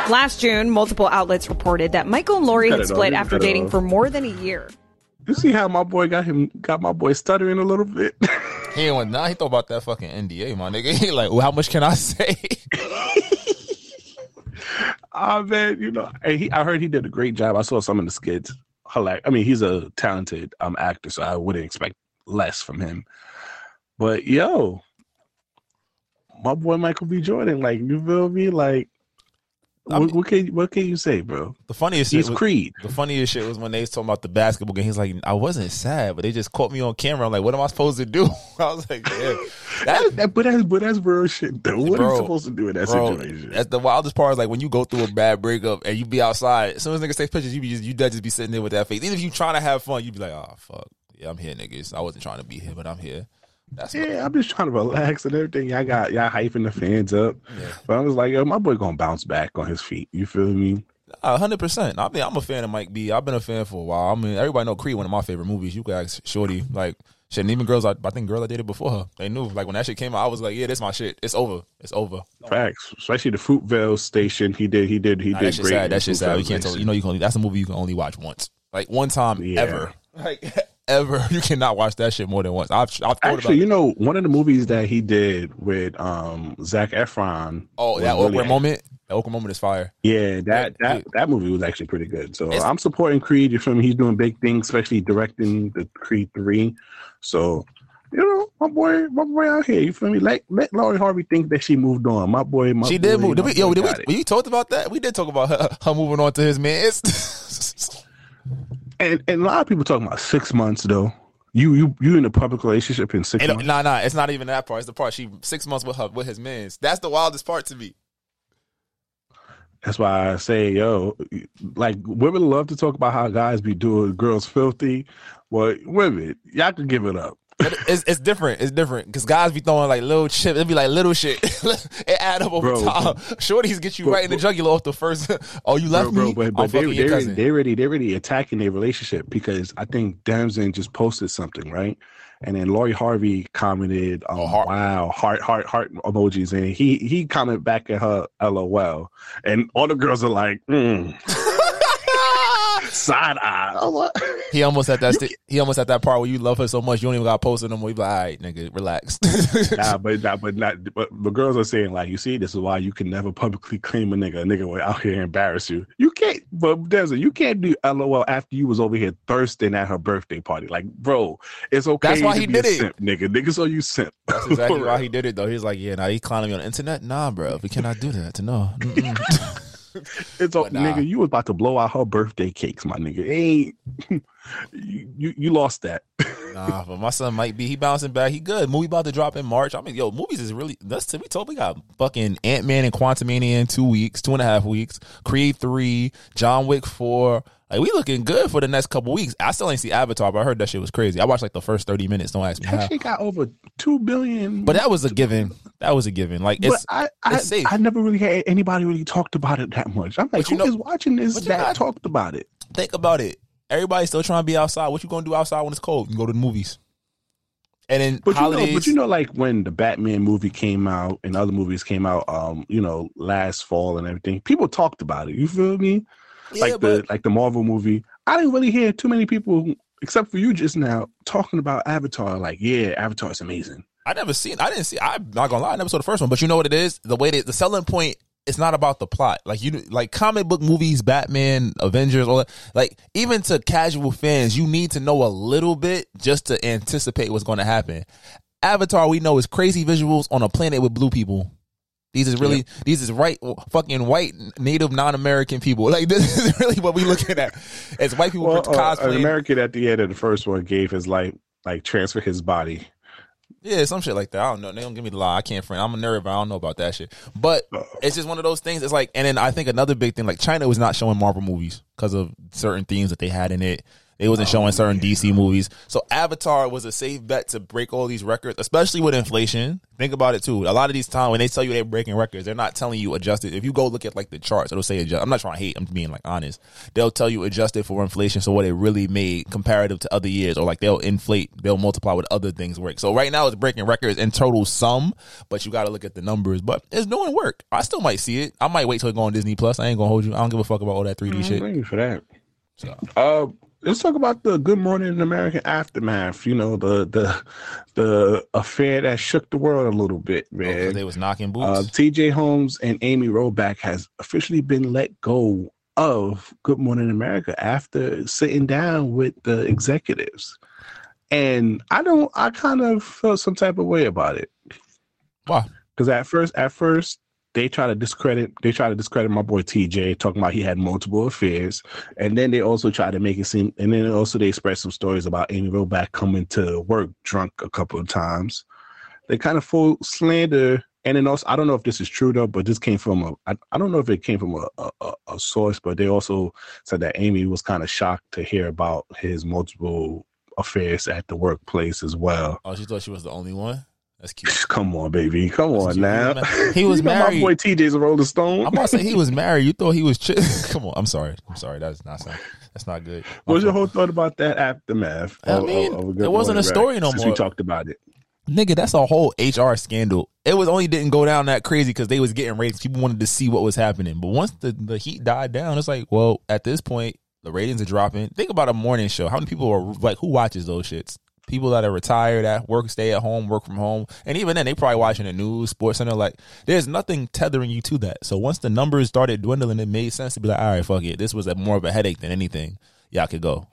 Last June, multiple outlets reported that Michael and Lori had split after dating for more than a year. You see how my boy got him, got my boy stuttering a little bit? He went, nah, he thought about that fucking N D A, my nigga. He like, well, how much can I say? Ah, oh, man, you know, he, I heard he did a great job. I saw some of the skits. I mean, he's a talented um, actor, so I wouldn't expect less from him. But yo, my boy Michael B. Jordan, like, you feel me? Like, I mean, what can what can you say, bro? The funniest he's shit was, Creed. The funniest shit was when they was talking about the basketball game. He's like, I wasn't sad, but they just caught me on camera. I'm like, what am I supposed to do? I was like, yeah, that, that, but that's but that's real shit, though. What bro, are you supposed to do in that bro, situation? That's the wildest part. Is like when you go through a bad breakup and you be outside. As soon as niggas take pictures, you be just, you just be sitting there with that face. Even if you trying to have fun, you be like, oh fuck, yeah, I'm here, niggas. I wasn't trying to be here, but I'm here. That's yeah, I'm just trying to relax and everything. Y'all got y'all hyping the fans up, yeah. But I was like, yo, my boy gonna bounce back on his feet. You feel me? A hundred percent. I mean, I'm a fan of Mike B. I've been a fan for a while. I mean, everybody know Creed, one of my favorite movies. You guys, Shorty, like Shit, and even girls, I, I think girls I dated before her, they knew. Like, when that shit came out, I was like, yeah, this my shit. It's over. It's over. Facts. Especially the Fruitvale Station. He did, he did, he nah, did that great. Sad. That shit's sad. You can't tell, you know, you can only, that's a movie you can only watch once. Like, one time yeah. ever. Like, ever. You cannot watch that shit more than once. I've, I've thought Actually, about it. You know, one of the movies that he did with um, Zac Efron. Oh, that Awkward really Moment? The Awkward Moment is fire. Yeah, that that, that movie was actually pretty good. So it's, I'm supporting Creed. You feel me? He's doing big things, especially directing the Creed three. So, you know, my boy, my boy out here. You feel me? Like, let Lori Harvey think that she moved on. My boy, my she boy, did move. Did we, yo, did we? You talked about that. We did talk about her, her moving on to his man. and and a lot of people talking about six months though. You you you in a public relationship in six and, months? Nah, nah. It's not even that part. It's the part she six months with her with his mans. That's the wildest part to me. That's why I say, yo, like, women love to talk about how guys be doing girls filthy. Well, women, y'all can give it up. It's, it's different. It's different because guys be throwing like little chips. It'd be like little shit. It add up over bro, time. Shorties get you bro, right in the jugular off the first. Oh, you left bro, me. Bro, but, but they, they, already, they already they already attacking their relationship because I think Damson just posted something, right? And then Lori Harvey commented, um, oh, heart. "Wow, heart, heart, heart emojis," and he he commented back at her, "L O L." And all the girls are like, mm. "Side eye." He almost at that. St- can- he almost at that part where you love her so much you don't even got posted no more. You be like, "All right, nigga, relax." nah, but nah, but not. But the girls are saying like, "You see, this is why you can never publicly claim a nigga. A nigga will out here embarrass you. You can't, but Desert, you can't do L O L after you was over here thirsting at her birthday party. Like, bro, it's okay. That's why he did it, simp, nigga. Niggas are you simp. That's exactly why he did it though. He's like, yeah, now nah, he climbing me on the internet. Nah, bro, we cannot do that. No. It's a nah. nigga. You was about to blow out her birthday cakes, my nigga. Ain't hey, you? You lost that. Nah, but my son might be. He bouncing back. He good. Movie about to drop in March. I mean, yo, movies is really. That's to be told. We got fucking Ant-Man and Quantumania in two weeks, two and a half weeks. Creed three, John Wick four. Like, we looking good for the next couple weeks. I still ain't see Avatar, but I heard that shit was crazy. I watched like the first thirty minutes. Don't ask me how. That shit got over two billion. But that was a given. That was a given. Like, it's, I, I, it's safe. I never really had anybody really talked about it that much. I'm like, who know, is watching this that got, talked about it? Think about it. Everybody's still trying to be outside. What you gonna do outside when it's cold? You can go to the movies. And then but holidays. You know, but you know, like when the Batman movie came out and other movies came out, um, you know, last fall and everything, people talked about it. You feel me? Yeah, like the but, like the Marvel movie, I didn't really hear too many people, except for you just now, talking about Avatar. Like, yeah, Avatar is amazing. I never seen. I didn't see. I'm not gonna lie, I never saw the first one. But you know what it is? The way that the selling point. It's not about the plot. Like, you like comic book movies, Batman, Avengers, all that. Like, even to casual fans, you need to know a little bit just to anticipate what's going to happen. Avatar, we know, is crazy visuals on a planet with blue people. These is really, yep. these is right, fucking white, native, non-American people. Like, this is really what we looking at. It's white people well, cosplaying. Uh, an American at the end of the first one gave his life, like, transferred his body. Yeah, some shit like that. I don't know. They don't give me the lie. I can't friend. I'm a nerd, but I don't know about that shit. But it's just one of those things. It's like, and then I think another big thing, like China was not showing Marvel movies because of certain themes that they had in it. They wasn't oh, showing certain man. D C movies. So Avatar was a safe bet to break all these records, especially with inflation. Think about it too. A lot of these times when they tell you they're breaking records, they're not telling you adjusted. If you go look at like the charts, it'll say adjust. I'm not trying to hate. I'm being like honest. They'll tell you adjusted for inflation. So what it really made comparative to other years, or like they'll inflate, they'll multiply with other things work. So right now it's breaking records in total sum, but you got to look at the numbers. But it's doing work. I still might see it. I might wait till it go on Disney Plus. I ain't gonna hold you. I don't give a fuck about all that three D shit. Thank you for that. So. Uh, Let's talk about the Good Morning America aftermath. You know, the the the affair that shook the world a little bit, man. Oh, they was knocking boots. Uh, T J Holmes and Amy Roback has officially been let go of Good Morning America after sitting down with the executives. And I don't. I kind of felt some type of way about it. Why? Because at first, at first. They try to discredit. They try to discredit my boy T J, talking about he had multiple affairs, and then they also try to make it seem. And then also they express some stories about Amy Roback coming to work drunk a couple of times. They kind of full slander, and then also I don't know if this is true though, but this came from a. I, I don't know if it came from a, a a source, but they also said that Amy was kind of shocked to hear about his multiple affairs at the workplace as well. Oh, she thought she was the only one. That's cute. Come on, baby. Come on now. He was married. My boy T J's a Rolling Stone. I'm about to say he was married. You thought he was ch- Come on. I'm sorry. I'm sorry. That's not sound, that's not good. What's your whole thought about that aftermath? I mean, oh, oh, oh, it wasn't a story no more. Since we talked about it. Nigga, that's a whole H R scandal. It was only didn't go down that crazy because they was getting ratings. People wanted to see what was happening. But once the, the heat died down, it's like, well, at this point, the ratings are dropping. Think about a morning show. How many people are like, who watches those shits? People that are retired, at work, stay at home, work from home. And even then, they probably watching the news, sports center. Like, there's nothing tethering you to that. So once the numbers started dwindling, it made sense to be like, all right, fuck it. This was a, more of a headache than anything. Y'all could go.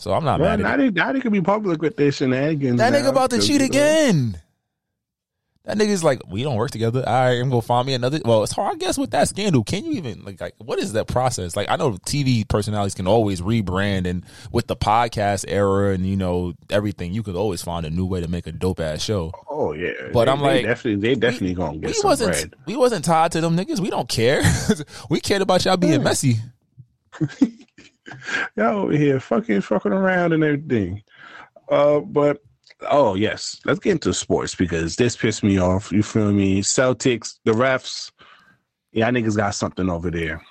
So I'm not well, mad at it. Now they could be public with their shenanigans. That now. Nigga about to cheat again. That nigga's like, we don't work together. All right, I'm going to find me another. Well, it's hard, I guess, with that scandal. Can you even, like, like, what is that process? Like, I know T V personalities can always rebrand. And with the podcast era and, you know, everything, you could always find a new way to make a dope-ass show. Oh, yeah. But they, I'm they like. Definitely, they definitely going to get we some wasn't, bread. We wasn't tied to them niggas. We don't care. We cared about y'all being yeah. messy. Y'all over here fucking fucking around and everything. Uh, but, oh, yes. Let's get into sports because this pissed me off. You feel me? Celtics, the refs. Y'all niggas got something over there.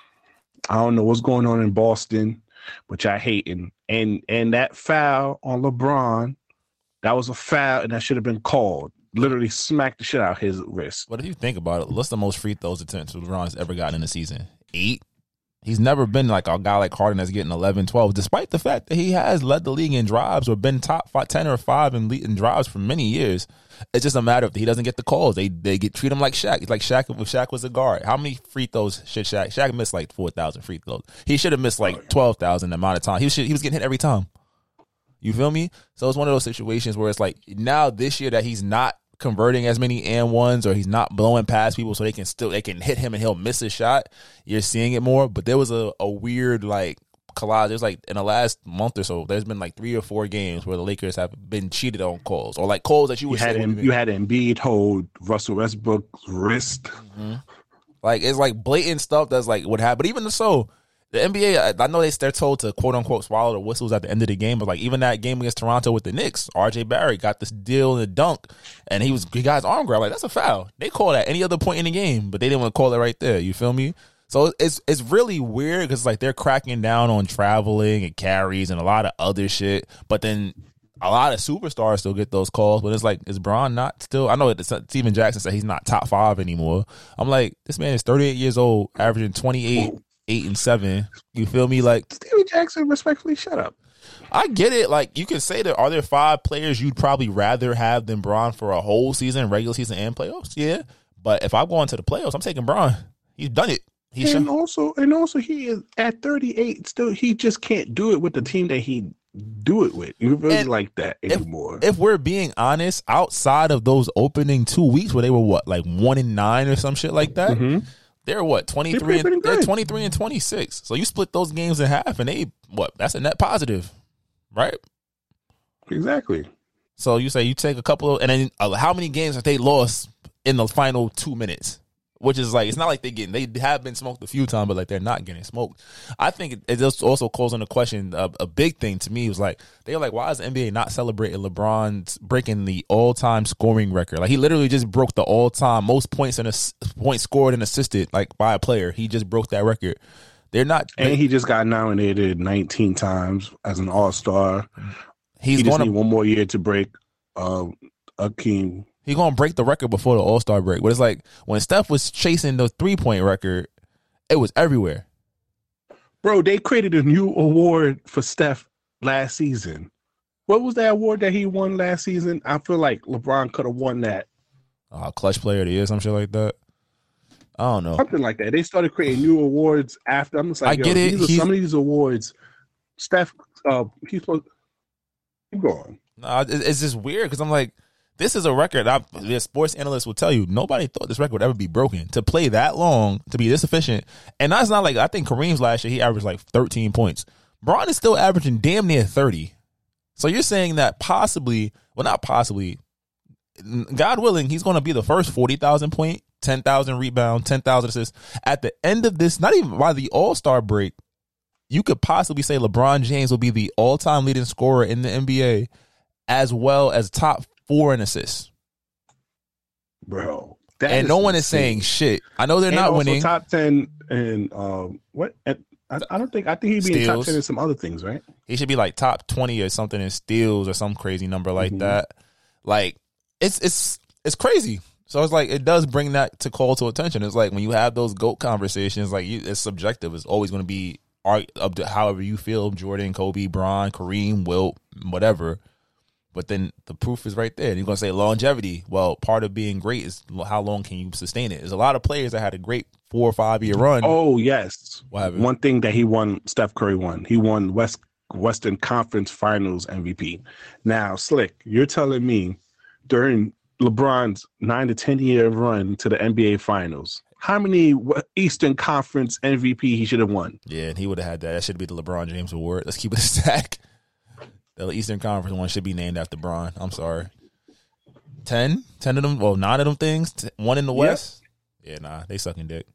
I don't know what's going on in Boston, but y'all hating. And, and that foul on LeBron, that was a foul, and that should have been called. Literally smacked the shit out of his wrist. What if you think about it? What's the most free throws attempts LeBron's ever gotten in a season? Eight? He's never been like a guy like Harden that's getting eleven, twelve, despite the fact that he has led the league in drives or been top five, ten or five in, in drives for many years. It's just a matter of he doesn't get the calls. They they get treat him like Shaq. It's like Shaq if Shaq was a guard. How many free throws should Shaq? Shaq missed like four thousand free throws. He should have missed like twelve thousand the amount of time. He should, he was getting hit every time. You feel me? So it's one of those situations where it's like now this year that he's not converting as many and ones, or he's not blowing past people, so they can still they can hit him and he'll miss a shot. You're seeing it more, but there was a, a weird like collage. There's like in the last month or so, there's been like three or four games where the Lakers have been cheated on calls or like calls that you would you had say, him, you had Embiid hold Russell Westbrook's wrist. Mm-hmm. Like it's like blatant stuff that's like what happened. But even so, the N B A, I know they, they're told to quote-unquote swallow the whistles at the end of the game, but like even that game against Toronto with the Knicks, R J Barrett got this deal in the dunk, and he was he got his arm grabbed. Like, that's a foul. They call that any other point in the game, but they didn't want to call it right there. You feel me? So it's it's really weird because like they're cracking down on traveling and carries and a lot of other shit, but then a lot of superstars still get those calls, but it's like, is Bron not still? I know that Steven Jackson said he's not top five anymore. I'm like, this man is thirty-eight years old, averaging twenty-eight. Whoa. Eight and seven, you feel me? Like Stevie Jackson, respectfully, shut up. I get it. Like you can say that. Are there five players you'd probably rather have than Bron for a whole season, regular season, and playoffs? Yeah, but if I'm going to the playoffs, I'm taking Bron. He's done it. He's and shown. also, and also, he is at thirty-eight. Still, he just can't do it with the team that he do it with. You really and like that anymore? If, if we're being honest, outside of those opening two weeks where they were what, like one and nine or some shit like that. Mm-hmm. They're what, twenty-three and they're twenty-three and twenty-six. So you split those games in half and they what, that's a net positive. Right? Exactly. So you say you take a couple of and then uh, how many games have they lost in the final two minutes? Which is like it's not like they getting they have been smoked a few times, but like they're not getting smoked. I think it, it just also calls into question uh, a big thing to me was like they were like, why is the N B A not celebrating LeBron's breaking the all time scoring record? Like he literally just broke the all time most points and ass- points scored and assisted like by a player. He just broke that record. They're not, and like, he just got nominated nineteen times as an All Star. He's he just gonna, need one more year to break uh, Akeem. He's going to break the record before the All-Star break. But it's like when Steph was chasing the three-point record, it was everywhere. Bro, they created a new award for Steph last season. What was that award that he won last season? I feel like LeBron could have won that. Uh, clutch player of the year, some shit like that. I don't know. Something like that. They started creating new awards after. I'm just like, I get it. These are some of these awards. Steph, uh, he's supposed to keep going. Nah, it's just weird because I'm like, this is a record. I, the sports analysts will tell you nobody thought this record would ever be broken. To play that long, to be this efficient, and that's not like I think Kareem's last year he averaged like thirteen points. Bron is still averaging damn near thirty. So you're saying that possibly, well, not possibly, God willing, he's going to be the first forty thousand point, ten thousand rebound, ten thousand assists at the end of this. Not even by the All Star break, you could possibly say LeBron James will be the all time leading scorer in the N B A, as well as top four in assists. bro. That and no one is saying shit. I know they're and not also winning. Top ten and um, what? At, I, I don't think. I think he'd be steals. in top ten in some other things, right? He should be like top twenty or something in steals or some crazy number like mm-hmm. that. Like it's it's it's crazy. So it's like it does bring that to call to attention. It's like when you have those GOAT conversations, like you, it's subjective. It's always going to be up to however you feel. Jordan, Kobe, Bron, Kareem, Wilt, whatever. But then the proof is right there. You're going to say longevity. Well, part of being great is how long can you sustain it? There's a lot of players that had a great four or five year run. Oh, yes. One thing that he won, Steph Curry won. He won West Western Conference Finals M V P. Now, Slick, you're telling me during LeBron's nine to ten year run to the N B A Finals, how many Eastern Conference M V P he should have won? Yeah, and he would have had that. That should be the LeBron James Award. Let's keep it a stack. The Eastern Conference one should be named after Bron. I'm sorry. Ten? Ten of them? Well, nine of them things? Ten, one in the West? Yep. Yeah, nah. They sucking dick.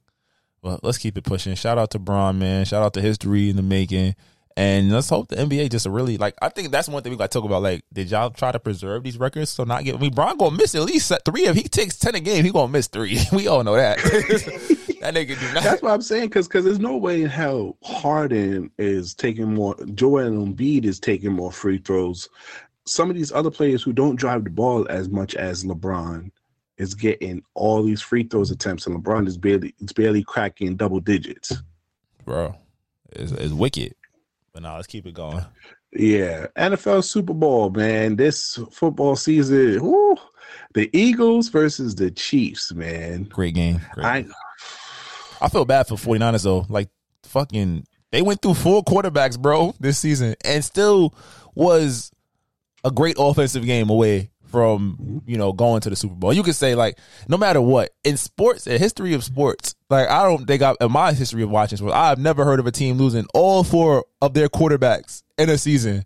Well, let's keep it pushing. Shout out to Bron, man. Shout out to history in the making. And let's hope the N B A just really, like, I think that's one thing we got to talk about. Like, did y'all try to preserve these records so not get, I mean, Bron going to miss at least three. If he takes ten a game, he going to miss three. We all know that. That nigga do not. That's what I'm saying, because because there's no way in hell Harden is taking more, Joel Embiid is taking more free throws. Some of these other players who don't drive the ball as much as LeBron is getting all these free throws attempts, and LeBron is barely it's barely cracking double digits. Bro, it's, it's wicked. But now let's keep it going. Yeah, N F L Super Bowl, man. This football season, woo, the Eagles versus the Chiefs, man. Great game. Great I. Game. I feel bad for 49ers, though. Like, fucking, they went through four quarterbacks, bro, this season, and still was a great offensive game away from, you know, going to the Super Bowl. You could say, like, no matter what, in sports, in history of sports, like, I don't think I, in my history of watching sports, I've never heard of a team losing all four of their quarterbacks in a season.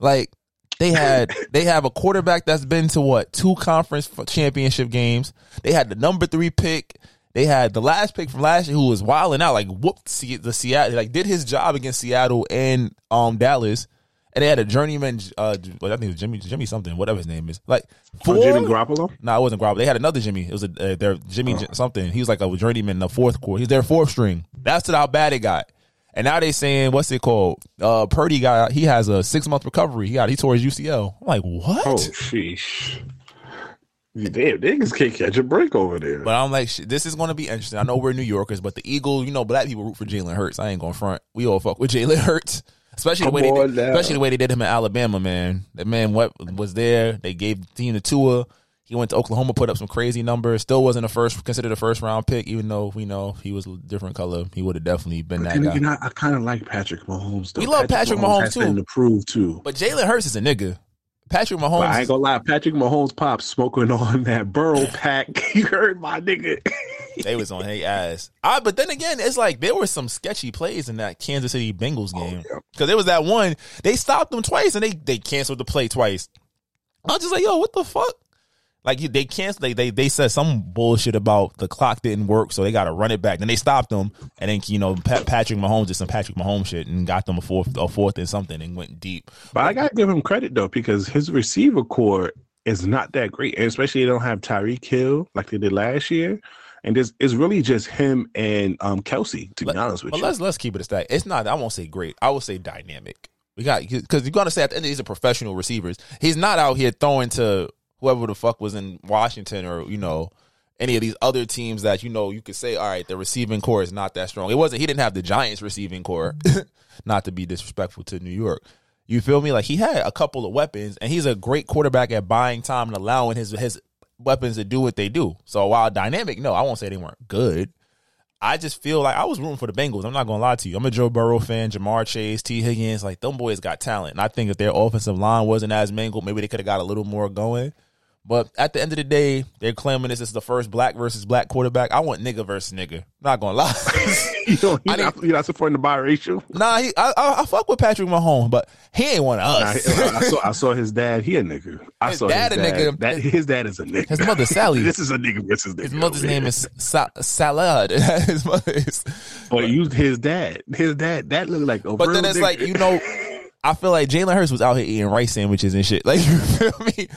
Like, They had they have a quarterback that's been to, what, two conference championship games. They had the number three pick. They had the last pick from last year, who was wilding out, like whooped the Seattle, like did his job against Seattle and um Dallas, and they had a journeyman. Uh, well, I think it was Jimmy, Jimmy something, whatever his name is. Like four. Oh, Jimmy Garoppolo? No, nah, it wasn't Garoppolo. They had another Jimmy. It was a uh, their Jimmy oh. something. He was like a journeyman in the fourth quarter. He's their fourth string. That's how bad it got. And now they saying what's it called? Uh, Purdy got he has a six month recovery. He got he tore his U C L. I'm like, what? Oh, sheesh. Damn, niggas can't catch a break over there. But I'm like, shit, this is going to be interesting. I know we're New Yorkers, but the Eagles, you know, black people root for Jalen Hurts. I ain't going to front. We all fuck with Jalen Hurts, especially Come the way they did, especially the way they did him in Alabama. Man, that man was there. They gave the team to Tua. He went to Oklahoma, put up some crazy numbers. Still wasn't a first considered a first round pick, even though we know he was a different color. He would have definitely been but that guy. You know, I kind of like Patrick Mahomes. Though. We love Patrick, Patrick Mahomes, Mahomes too. Has to prove too. But Jalen Hurts is a nigga. Patrick Mahomes. But I ain't gonna lie, Patrick Mahomes pops smoking on that Burrow pack. You heard my nigga. They was on their ass. I, but then again, it's like there were some sketchy plays in that Kansas City Bengals game. Because oh, yeah. there was that one, they stopped them twice and they, they canceled the play twice. I was just like, yo, what the fuck? Like they canceled. They, they they said some bullshit about the clock didn't work, so they got to run it back. Then they stopped them, and then you know Pat, Patrick Mahomes did some Patrick Mahomes shit and got them a fourth, a fourth and something, and went deep. But I gotta give him credit though, because his receiver core is not that great, and especially they don't have Tyreek Hill like they did last year. And this is really just him and um, Kelsey. To Let, be honest with but you, let's let's keep it a stack. It's not. I won't say great. I will say dynamic. We got because you gotta say at the end these are professional receivers. He's not out here throwing to whoever the fuck was in Washington or, you know, any of these other teams that, you know, you could say, all right, the receiving core is not that strong. It wasn't, he didn't have the Giants receiving core, not to be disrespectful to New York. You feel me? Like, he had a couple of weapons, and he's a great quarterback at buying time and allowing his his weapons to do what they do. So while dynamic, no, I won't say they weren't good. I just feel like I was rooting for the Bengals. I'm not going to lie to you. I'm a Joe Burrow fan, Jamar Chase, T. Higgins. Like, them boys got talent. And I think if their offensive line wasn't as mangled, maybe they could have got a little more going. But at the end of the day, they're claiming this is the first black versus black quarterback. I want nigga versus nigga. Not gonna lie. you know, you're, not, you're not supporting the biracial? Nah, he, I, I, I fuck with Patrick Mahomes, but he ain't one of us. Nah, I, I, saw, I saw his dad. He a nigga. I his saw dad his dad. A nigga. That, his dad is a nigga. His mother, Sally. This is a nigga versus nigga. His mother's name is Sa- Salad. His mother is. But you, his dad. His dad. That looked like a But then it's nigga. Like, you know, I feel like Jalen Hurts was out here eating rice sandwiches and shit. Like, you feel me?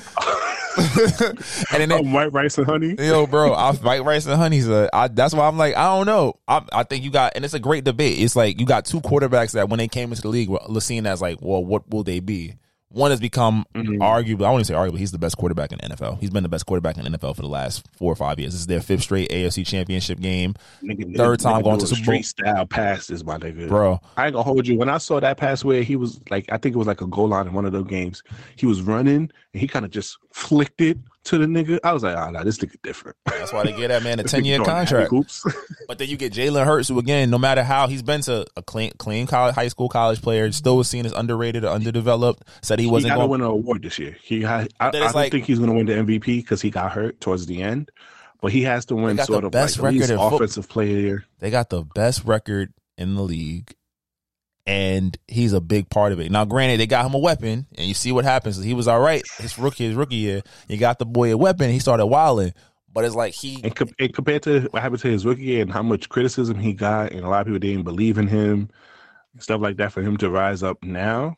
and then they, oh, white rice and honey. Yo, bro, I, white rice and honey's a, I, that's why I'm like, I don't know. I, I think you got, and it's a great debate. It's like you got two quarterbacks that when they came into the league, were seen as like, well, what will they be? One has become mm-hmm. arguably, I wouldn't say arguably, he's the best quarterback in the N F L. He's been the best quarterback in the N F L for the last four or five years. This is their fifth straight A F C Championship game. Nigga, Third nigga, time nigga going to Super Bowl. Street-style passes, my nigga. Bro. I ain't gonna hold you. When I saw that pass where he was like, I think it was like a goal line in one of those games. He was running, and he kind of just flicked it to the nigga. I was like, ah, oh, nah, this nigga different. That's why they get that man a ten-year contract. But then you get Jalen Hurts, who, again, no matter how, he's been to a clean, clean college, high school college player, still was seen as underrated or underdeveloped, said he wasn't going to win an award this year. He had, I, I don't like, think he's going to win the M V P because he got hurt towards the end, but he has to win sort of best like record offensive player. They got the best record in the league. And he's a big part of it. Now, granted, they got him a weapon, and you see what happens. He was all right his rookie, his rookie year. You got the boy a weapon. He started wilding, but it's like he and, co- and compared to what happened to his rookie year and how much criticism he got, and a lot of people didn't believe in him, and stuff like that. For him to rise up now,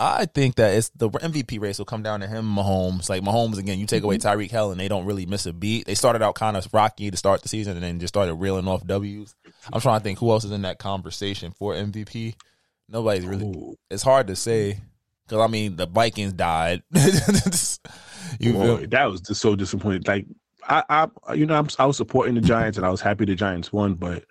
I think that it's the M V P race will come down to him, Mahomes. Like Mahomes again, you take away Tyreek Hill, and they don't really miss a beat. They started out kind of rocky to start the season, and then just started reeling off W's. I'm trying to think who else is in that conversation for M V P. Nobody's really. Ooh. It's hard to say because I mean the Vikings died. you Boy, feel? That was just so disappointing. Like I, I, you know, I'm, I was supporting the Giants, and I was happy the Giants won, but.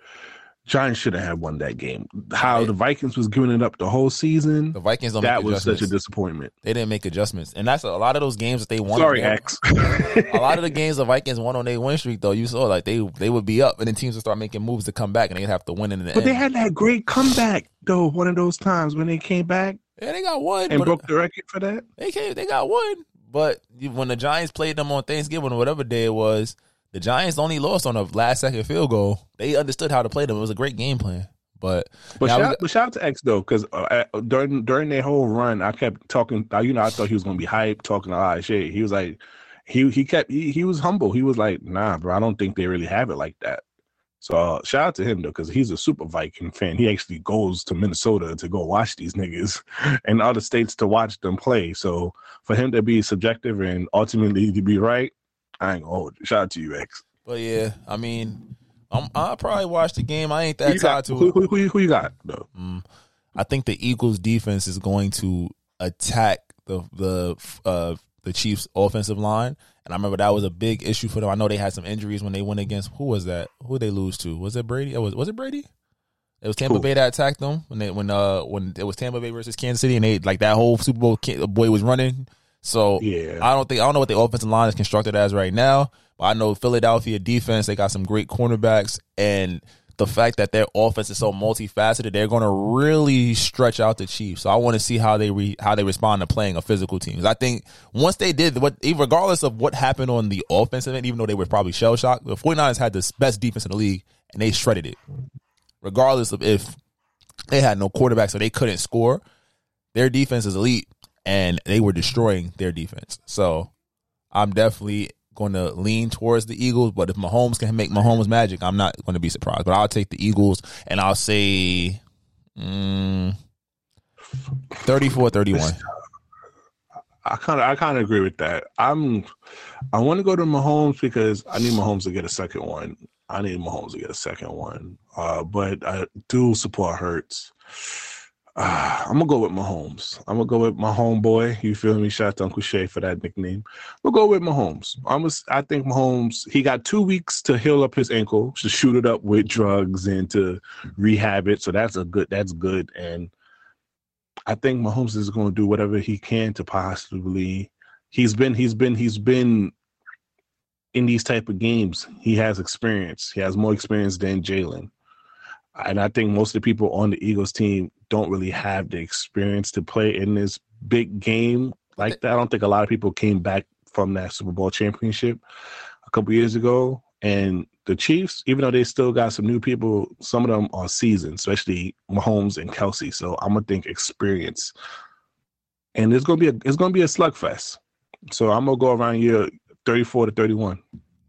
Giants should have had won that game. How right. The Vikings was giving it up the whole season. The Vikings don't that make was such a disappointment. They didn't make adjustments, and that's a, a lot of those games that they won. Sorry, X. A lot of the games the Vikings won on their win streak, though, you saw like they they would be up, and then teams would start making moves to come back, and they'd have to win in the but end. But they had that great comeback though. One of those times when they came back, yeah, they got one and broke the record for that. They came, they got one, but when the Giants played them on Thanksgiving or whatever day it was. The Giants only lost on a last-second field goal. They understood how to play them. It was a great game plan. But but shout, got, but shout out to X, though, because uh, during during their whole run, I kept talking. You know, I thought he was going to be hyped, talking a lot of shit. He was like, he he kept, he, he was humble. He was like, nah, bro, I don't think they really have it like that. So uh, shout out to him, though, because he's a super Viking fan. He actually goes to Minnesota to go watch these niggas and other states to watch them play. So for him to be subjective and ultimately to be right, I ain't gonna hold you. Shout out to you, X. But yeah, I mean, I'm, I'll probably watch the game. I ain't that tied to it. Who, who, who, who you got, though? Mm, I think the Eagles' defense is going to attack the the uh, the Chiefs' offensive line, and I remember that was a big issue for them. I know they had some injuries when they went against who was that? Who they lose to? Was it Brady? It was was it Brady? It was Tampa cool. Bay that attacked them when they when uh when it was Tampa Bay versus Kansas City, and they like that whole Super Bowl the boy was running. So yeah. I don't think I don't know what the offensive line is constructed as right now, but I know Philadelphia defense, they got some great cornerbacks, and the fact that their offense is so multifaceted, they're going to really stretch out the Chiefs. So I want to see how they re, how they respond to playing a physical team. I think once they did, what regardless of what happened on the offensive end, even though they were probably shell-shocked, the 49ers had the best defense in the league, and they shredded it. Regardless of if they had no quarterback, so they couldn't score, their defense is elite. And they were destroying their defense. So I'm definitely going to lean towards the Eagles. But if Mahomes can make Mahomes magic, I'm not going to be surprised. But I'll take the Eagles, and I'll say mm, thirty-four thirty-one. I kind of I kind of agree with that. I'm I want to go to Mahomes because I need Mahomes to get a second one. I need Mahomes to get a second one. Uh, but I do support Hurts. Uh, I'm going to go with Mahomes. I'm going to go with my homeboy. You feel me? Shout out to Uncle Shay for that nickname. We'll go with Mahomes. I'm a, I think Mahomes, he got two weeks to heal up his ankle, to shoot it up with drugs and to rehab it. So that's a good, that's good. And I think Mahomes is going to do whatever he can to possibly, he's been, he's been, he's been in these type of games. He has experience. He has more experience than Jalen. And I think most of the people on the Eagles team don't really have the experience to play in this big game like that. I don't think a lot of people came back from that Super Bowl championship a couple years ago. And the Chiefs, even though they still got some new people, some of them are seasoned, especially Mahomes and Kelsey. So I'm gonna think experience. And it's gonna be a it's gonna be a slugfest. So I'm gonna go around year thirty-four to thirty-one.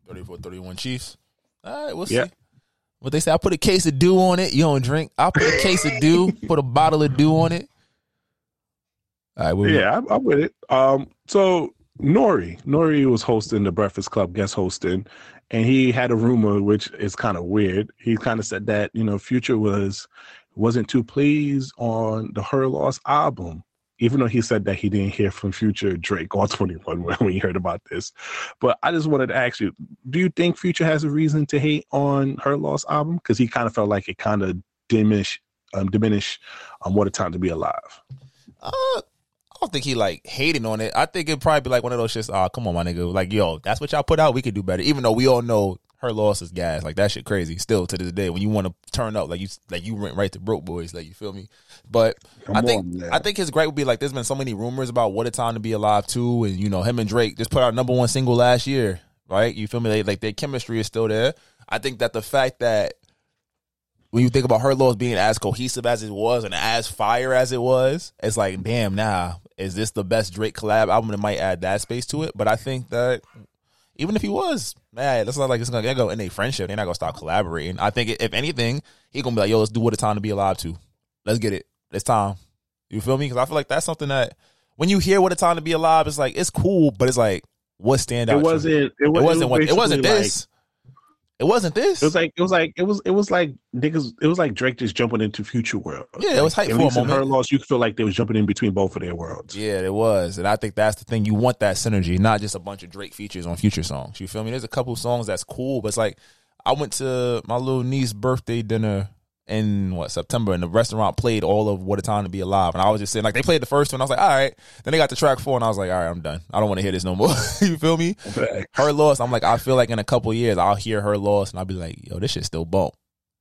thirty-four thirty-one Chiefs. All right, we'll yeah. see. But they say I put a case of dew on it. You don't drink. I put a case of dew. Put a bottle of dew on it. All right. We'll yeah, I'm, I'm with it. Um, so Nori. Nori was hosting the Breakfast Club, guest hosting, and he had a rumor, which is kind of weird. He kind of said that, you know, Future was, wasn't too pleased on the Her Loss album, even though he said that he didn't hear from Future, Drake, or twenty-one when we heard about this. But I just wanted to ask you, do you think Future has a reason to hate on Her Loss album? Because he kind of felt like it kind of diminished um, diminish, um, What a Time to Be Alive. Uh I don't think he like hating on it. I think it'd probably be like one of those shits, ah, oh, come on, my nigga. Like, yo, that's what y'all put out. We could do better. Even though we all know Her Loss is gas. Like, that shit crazy still to this day. When you want to turn up, like you like you went right to Broke Boys, like, you feel me? But come I think on, I think his gripe would be like, there's been so many rumors about What a Time to Be Alive too, and you know, him and Drake just put out number one single last year, right? You feel me? They, like, their chemistry is still there. I think that the fact that when you think about Her Loss being as cohesive as it was and as fire as it was, it's like, damn, nah, is this the best Drake collab album that might add that space to it? But I think that even if he was, man, that's not like it's gonna go in a friendship. They're not gonna stop collaborating. I think if anything, he gonna be like, yo, let's do What a Time to Be Alive to. Let's get it. It's time. You feel me? Because I feel like that's something that when you hear What a Time to Be Alive, it's like, it's cool, but it's like, what stand out? It wasn't. It, it wasn't. It, it wasn't this. Like, It wasn't this. It was like it was like it was it was like niggas. It was like Drake just jumping into Future world. Yeah, like, it was hype for a moment. Her Loss, you feel like they was jumping in between both of their worlds. Yeah, it was, and I think that's the thing. You want that synergy, not just a bunch of Drake features on Future songs. You feel me? There's a couple songs that's cool, but it's like I went to my little niece's birthday dinner in what September, and the restaurant played all of What a Time to Be Alive, and I was just saying, like, they played the first one, I was like, all right. Then they got to track four, and I was like, all right, I'm done. I don't want to hear this no more. You feel me? Okay. Her Loss, I'm like, I feel like in a couple years I'll hear Her Loss, and I'll be like, yo, this shit still bump,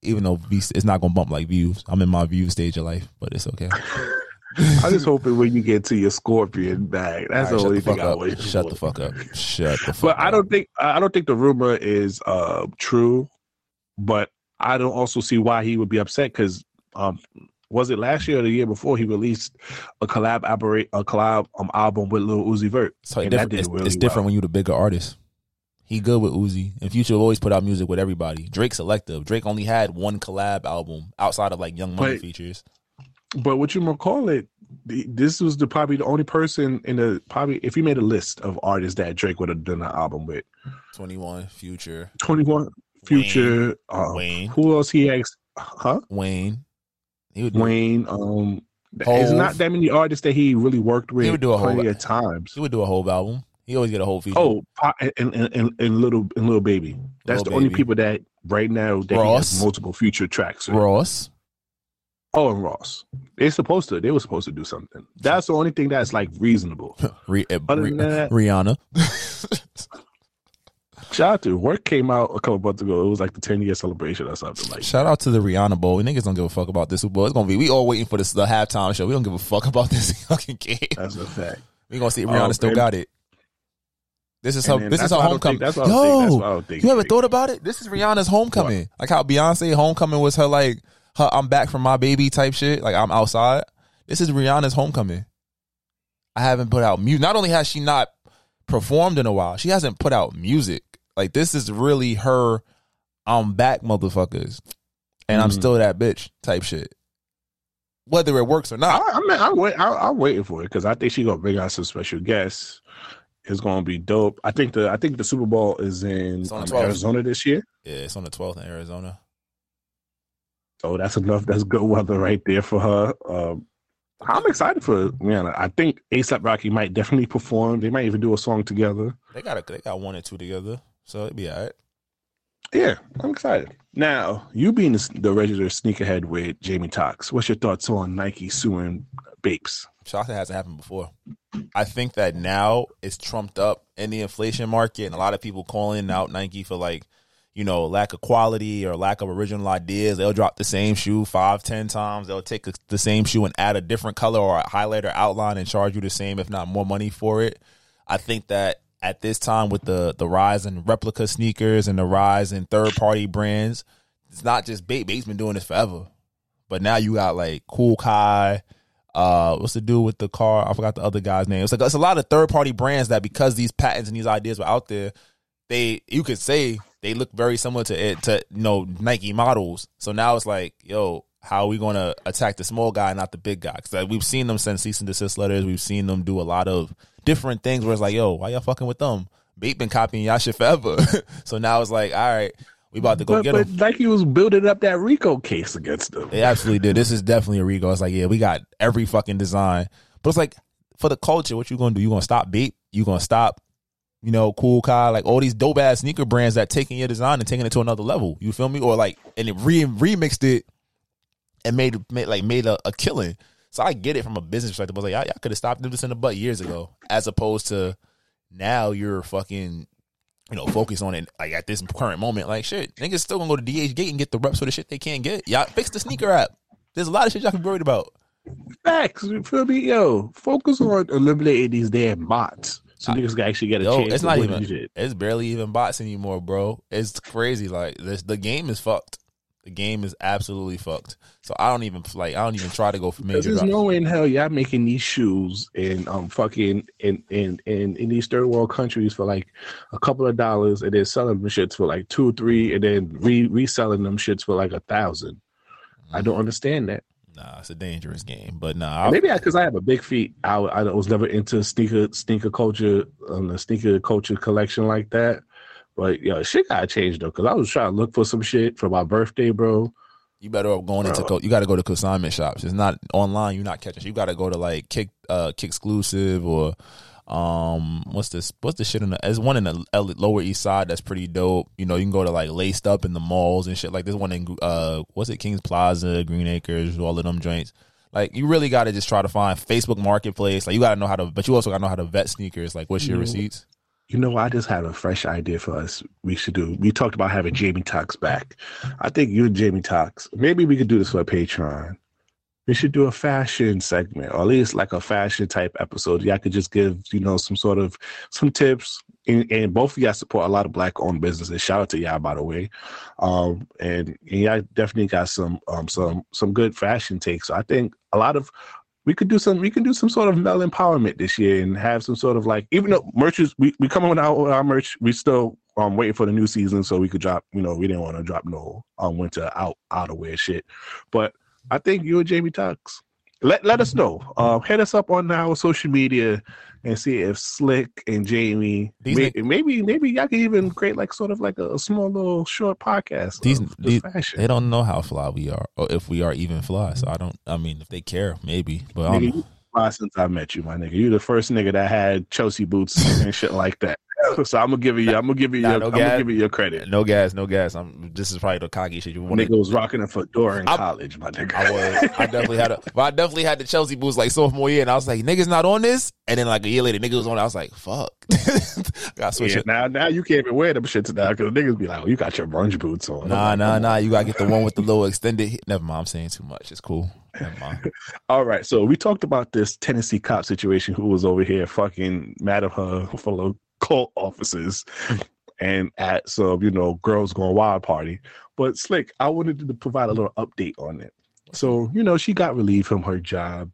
even though it's not gonna bump like Views. I'm in my View stage of life, but it's okay. I just hope it when you get to your Scorpion bag. That's right, the only the thing I wish. Shut the fuck up. Shut the fuck but up. But I don't think I don't think the rumor is uh, true, but I don't also see why he would be upset because um, was it last year or the year before he released a collab operate a collab um, album with Lil Uzi Vert? So and that did it's really it's well. different when you're the bigger artist. He good with Uzi, and Future always put out music with everybody. Drake selective. Drake only had one collab album outside of like Young Money but, features. But what you recall it, this was the probably the only person in the probably if you made a list of artists that Drake would have done an album with. twenty-one Future. twenty-one. Future, Wayne, um, Wayne. Who else he asked? Huh? Wayne. He would Wayne. Um, there's not that many artists that he really worked with. He would do a whole of times. He would do a whole album. He always get a whole feature. Oh, and and and, and little and Lil Baby. That's Lil the Baby. Only people that right now that he has multiple Future tracks. Right? Ross. Oh, and Ross. They're supposed to. They were supposed to do something. That's the only thing that's like reasonable. Re- Other Re- than that, Rihanna. Shout out to Work came out a couple months ago. It was like the ten year celebration or something like that. Shout out to the Rihanna Bowl. Niggas don't give a fuck about this Super Bowl. It's gonna be we all waiting for this the halftime show. We don't give a fuck about this fucking game. That's a fact. We gonna see Rihanna um, still and, got it. This is her. This is her homecoming. Think, that's Yo, think, you ever thought about it? This is Rihanna's homecoming. What? Like how Beyonce homecoming was her like her I'm back from my baby type shit. Like I'm outside. This is Rihanna's homecoming. I haven't put out music. Not only has she not performed in a while, she hasn't put out music. Like this is really her I'm back motherfuckers and mm-hmm. I'm still that bitch type shit. Whether it works or not. I, I mean, I wait, I, I'm waiting for it because I think she's going to bring out some special guests. It's going to be dope. I think the I think the Super Bowl is in um, Arizona this year. Yeah, it's on the twelfth in Arizona. So that's enough. That's good weather right there for her. Um, I'm excited for Rihanna. I think A$AP Rocky might definitely perform. They might even do a song together. They got a, they got one or two together. So it'd be all right. Yeah, I'm excited. Now, you being the, the regular sneakerhead with Jamie Toxx, what's your thoughts on Nike suing Bapes? Shock that hasn't happened before. I think that now it's trumped up in the inflation market, and a lot of people calling out Nike for, like, you know, lack of quality or lack of original ideas. They'll drop the same shoe five, ten times. They'll take the same shoe and add a different color or a highlighter outline and charge you the same, if not more money for it. I think that at this time with the, the rise in replica sneakers and the rise in third-party brands, it's not just Bape. Bape's been doing this forever. But now you got, like, Cool Kai. Uh, what's the dude with the car? I forgot the other guy's name. It's, like, it's a lot of third-party brands that because these patents and these ideas were out there, they you could say they look very similar to, it, to you know, Nike models. So now it's like, yo, how are we going to attack the small guy, not the big guy? Because like, we've seen them send cease and desist letters. We've seen them do a lot of different things where it's like, yo, why y'all fucking with them? Bape been copying y'all shit forever. So now it's like, all right, we about to go but, get but him. But Nike was building up that RICO case against them. They absolutely did. This is definitely a RICO. It's like, yeah, we got every fucking design. But it's like, for the culture, what you going to do? You going to stop Bape? You going to stop, you know, Cool Kai? Like, all these dope-ass sneaker brands that taking your design and taking it to another level. You feel me? Or, like, and it re- remixed it and made, made like, made a, a killing. So I get it from a business perspective. I was like, y'all, y'all could have stopped them this in the butt years ago, as opposed to now you're fucking, you know, focused on it, like, at this current moment. Like, shit, niggas still going to go to D H Gate and get the reps for the shit they can't get. Y'all fix the sneaker app. There's a lot of shit y'all can be worried about. Facts, you feel me? Yo, focus on eliminating these damn bots so I, niggas can actually get a yo, chance. It's not even shit. It's barely even bots anymore, bro. It's crazy. Like this, the game is fucked. The game is absolutely fucked. So I don't even like. I don't even try to go for major. There's no way in hell y'all making these shoes and um fucking in in in in these third world countries for like a couple of dollars and then selling them shits for like two or three and then re reselling them shits for like a thousand. Mm-hmm. I don't understand that. Nah, it's a dangerous game, but nah. I'll... Maybe because I, I have a big feet, I, I was never into sneaker sneaker culture, um, the sneaker culture collection like that. But yo, shit got changed though, because I was trying to look for some shit for my birthday, bro. You better off going bro. into you got to go to consignment shops. It's not online. You're not catching. You got to go to like Kick, uh, Kick Exclusive or um, what's this? What's the shit in the? There's one in the Lower East Side that's pretty dope. You know, you can go to like Laced Up in the malls and shit. Like this one in uh, what's it? Kings Plaza, Green Acres, all of them joints. Like you really got to just try to find Facebook Marketplace. Like you got to know how to, but you also got to know how to vet sneakers. Like what's your receipts? You know, I just had a fresh idea for us. We should do. We talked about having Jamie Toxx back. I think you and Jamie Toxx. Maybe we could do this for Patreon. We should do a fashion segment, or at least like a fashion type episode. Y'all could just give, you know, some sort of some tips. And, and both of y'all support a lot of black-owned businesses. Shout out to y'all, by the way. Um, and, and y'all definitely got some um, some some good fashion takes. So I think a lot of we could do some we can do some sort of male empowerment this year and have some sort of like even though merch is we we coming with our, our merch, we still um waiting for the new season so we could drop. You know, we didn't want to drop no um winter out outerwear shit, but. I think you and Jamie Toxx. Let let us know. Uh, hit us up on our social media and see if Slick and Jamie may, n- maybe maybe y'all can even create like sort of like a, a small little short podcast. These, of these they don't know how fly we are or if we are even fly. So I don't. I mean, if they care, maybe. But nigga, you fly since I met you, my nigga. You the first nigga that had Chelsea boots and shit like that. So I'm gonna give you. I'm gonna give you. Nah, your, no I'm gas, gonna give you your credit. No gas. No gas. I'm. This is probably the cocky shit you want. Nigga was rocking a fedora in I, college, my nigga. I was. I definitely had. A, but I definitely had the Chelsea boots like sophomore year, and I was like, "Niggas not on this." And then like a year later, niggas was on it. I was like, "Fuck." I switch yeah, it. Now, now you can't even wear them shits now because niggas be like, "Oh, you got your brunch boots on." Nah, like, nah, nah. You gotta get the one with the little extended. Never mind. I'm saying too much. It's cool. All right, so we talked about this Tennessee cop situation who was over here fucking mad at her fellow cult officers and at some, you know, girls going wild party. But Slick, I wanted to provide a little update on it. So, you know, she got relieved from her job.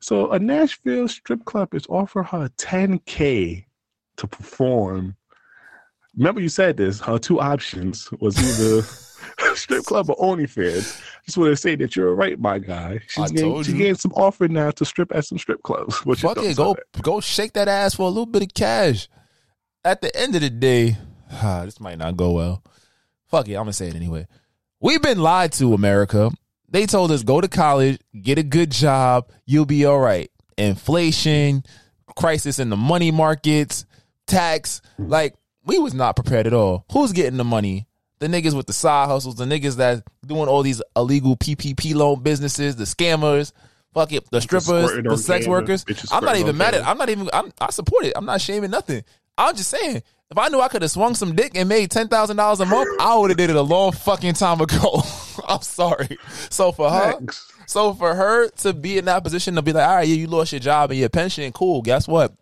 So a Nashville strip club is offering her ten K to perform. Remember you said this, her two options was either strip club or OnlyFans. Just want to say that you're right, my guy. She's getting, she getting some offer now to strip at some strip clubs. Fuck it, go at. go shake that ass for a little bit of cash. At the end of the day, ah, this might not go well. Fuck it, I'm gonna say it anyway. We've been lied to, America. They told us go to college, get a good job, you'll be all right. Inflation, crisis in the money markets, tax. Like we was not prepared at all. Who's getting the money? The niggas with the side hustles, the niggas that doing all these illegal P P P loan businesses, the scammers, fuck it, the strippers, the, the sex workers. I'm not even mad at it. I'm not even, I'm, I support it. I'm not shaming nothing. I'm just saying, if I knew I could have swung some dick and made ten thousand dollars a month, I would have did it a long fucking time ago. I'm sorry. So for her, Thanks. so for her to be in that position to be like, all right, yeah, you lost your job and your pension, cool. Guess what?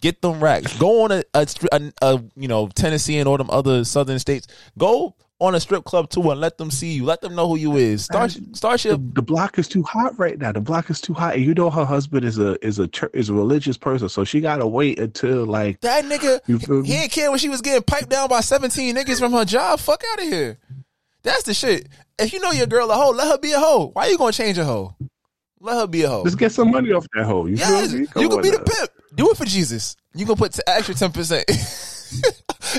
Get them racks. Go on a, a, a, a you know, Tennessee and all them other southern states. Go on a strip club tour and let them see you. Let them know who you is. Start, start your. The, the block is too hot right now. The block is too hot, and you know her husband is a is a is a religious person, so she gotta wait until like that nigga. He didn't care when she was getting piped down by seventeen niggas from her job. Fuck out of here. That's the shit. If you know your girl a hoe, let her be a hoe. Why you gonna change a hoe? Let her be a hoe. Just get some money off that hoe. You yeah, feel me? Come you can be now. The pimp. Do it for Jesus. You can put t- extra ten percent.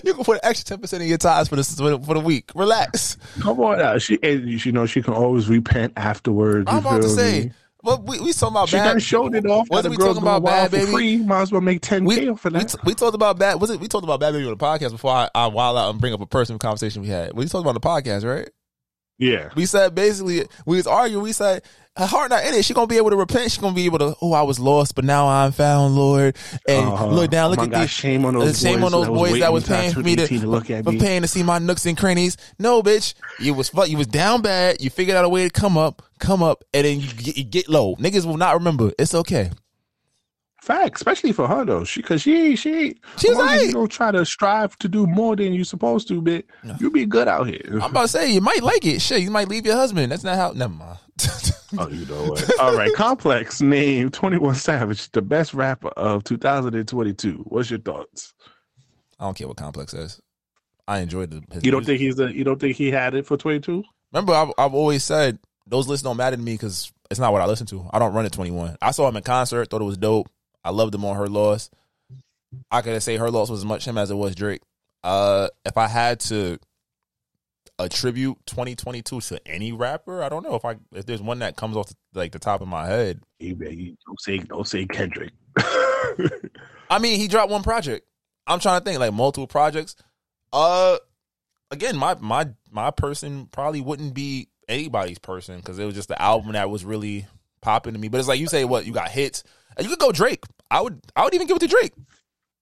You can put an extra ten percent of your tithes for the for the week. Relax. Come on out. She, you know, she can always repent afterwards. I'm about to say. Me? Well, we we talking about she bad. She done showed it off. Wasn't we talking about bad baby? Free. Might as well make ten k for that. We, t- we talked about bad. Was it? We talked about bad baby on the podcast before I, I wild out and bring up a personal conversation we had. We talked about the podcast, right? Yeah. We said basically we was arguing. We said her heart not in it. She gonna be able to repent. She gonna be able to. Oh, I was lost, but now I'm found, Lord. And uh, look down, look at God, these shame on those shame boys, on those boys that was, that was paying for me to, to look at for me. Paying to see my nooks and crannies. No, bitch, you was fuck. You was down bad. You figured out a way to come up, come up, and then you get, you get low. Niggas will not remember. It's okay. Fact, especially for her though, she because she she she's like, you don't try to strive to do more than you supposed to, but no. You be good out here. I'm about to say you might like it. Shit, you might leave your husband. That's not how. Never mind. Oh, you know what? All right, Complex named twenty-one Savage the best rapper of two thousand twenty-two. What's your thoughts? I don't care what Complex says. I enjoyed the. You don't music. Think he's the? You don't think he had it for twenty-two? Remember, I've, I've always said those lists don't matter to me because it's not what I listen to. I don't run at twenty-one. I saw him in concert. Thought it was dope. I loved him on Her Loss. I could say Her Loss was as much him as it was Drake. Uh, if I had to attribute twenty twenty-two to any rapper, I don't know if I if there's one that comes off the, like the top of my head. You, you don't say don't say Kendrick. I mean, he dropped one project. I'm trying to think like multiple projects. Uh, again, my my my person probably wouldn't be anybody's person because it was just the album that was really popping to me. But it's like you say, what you got hits. You could go Drake. I would. I would even give it to Drake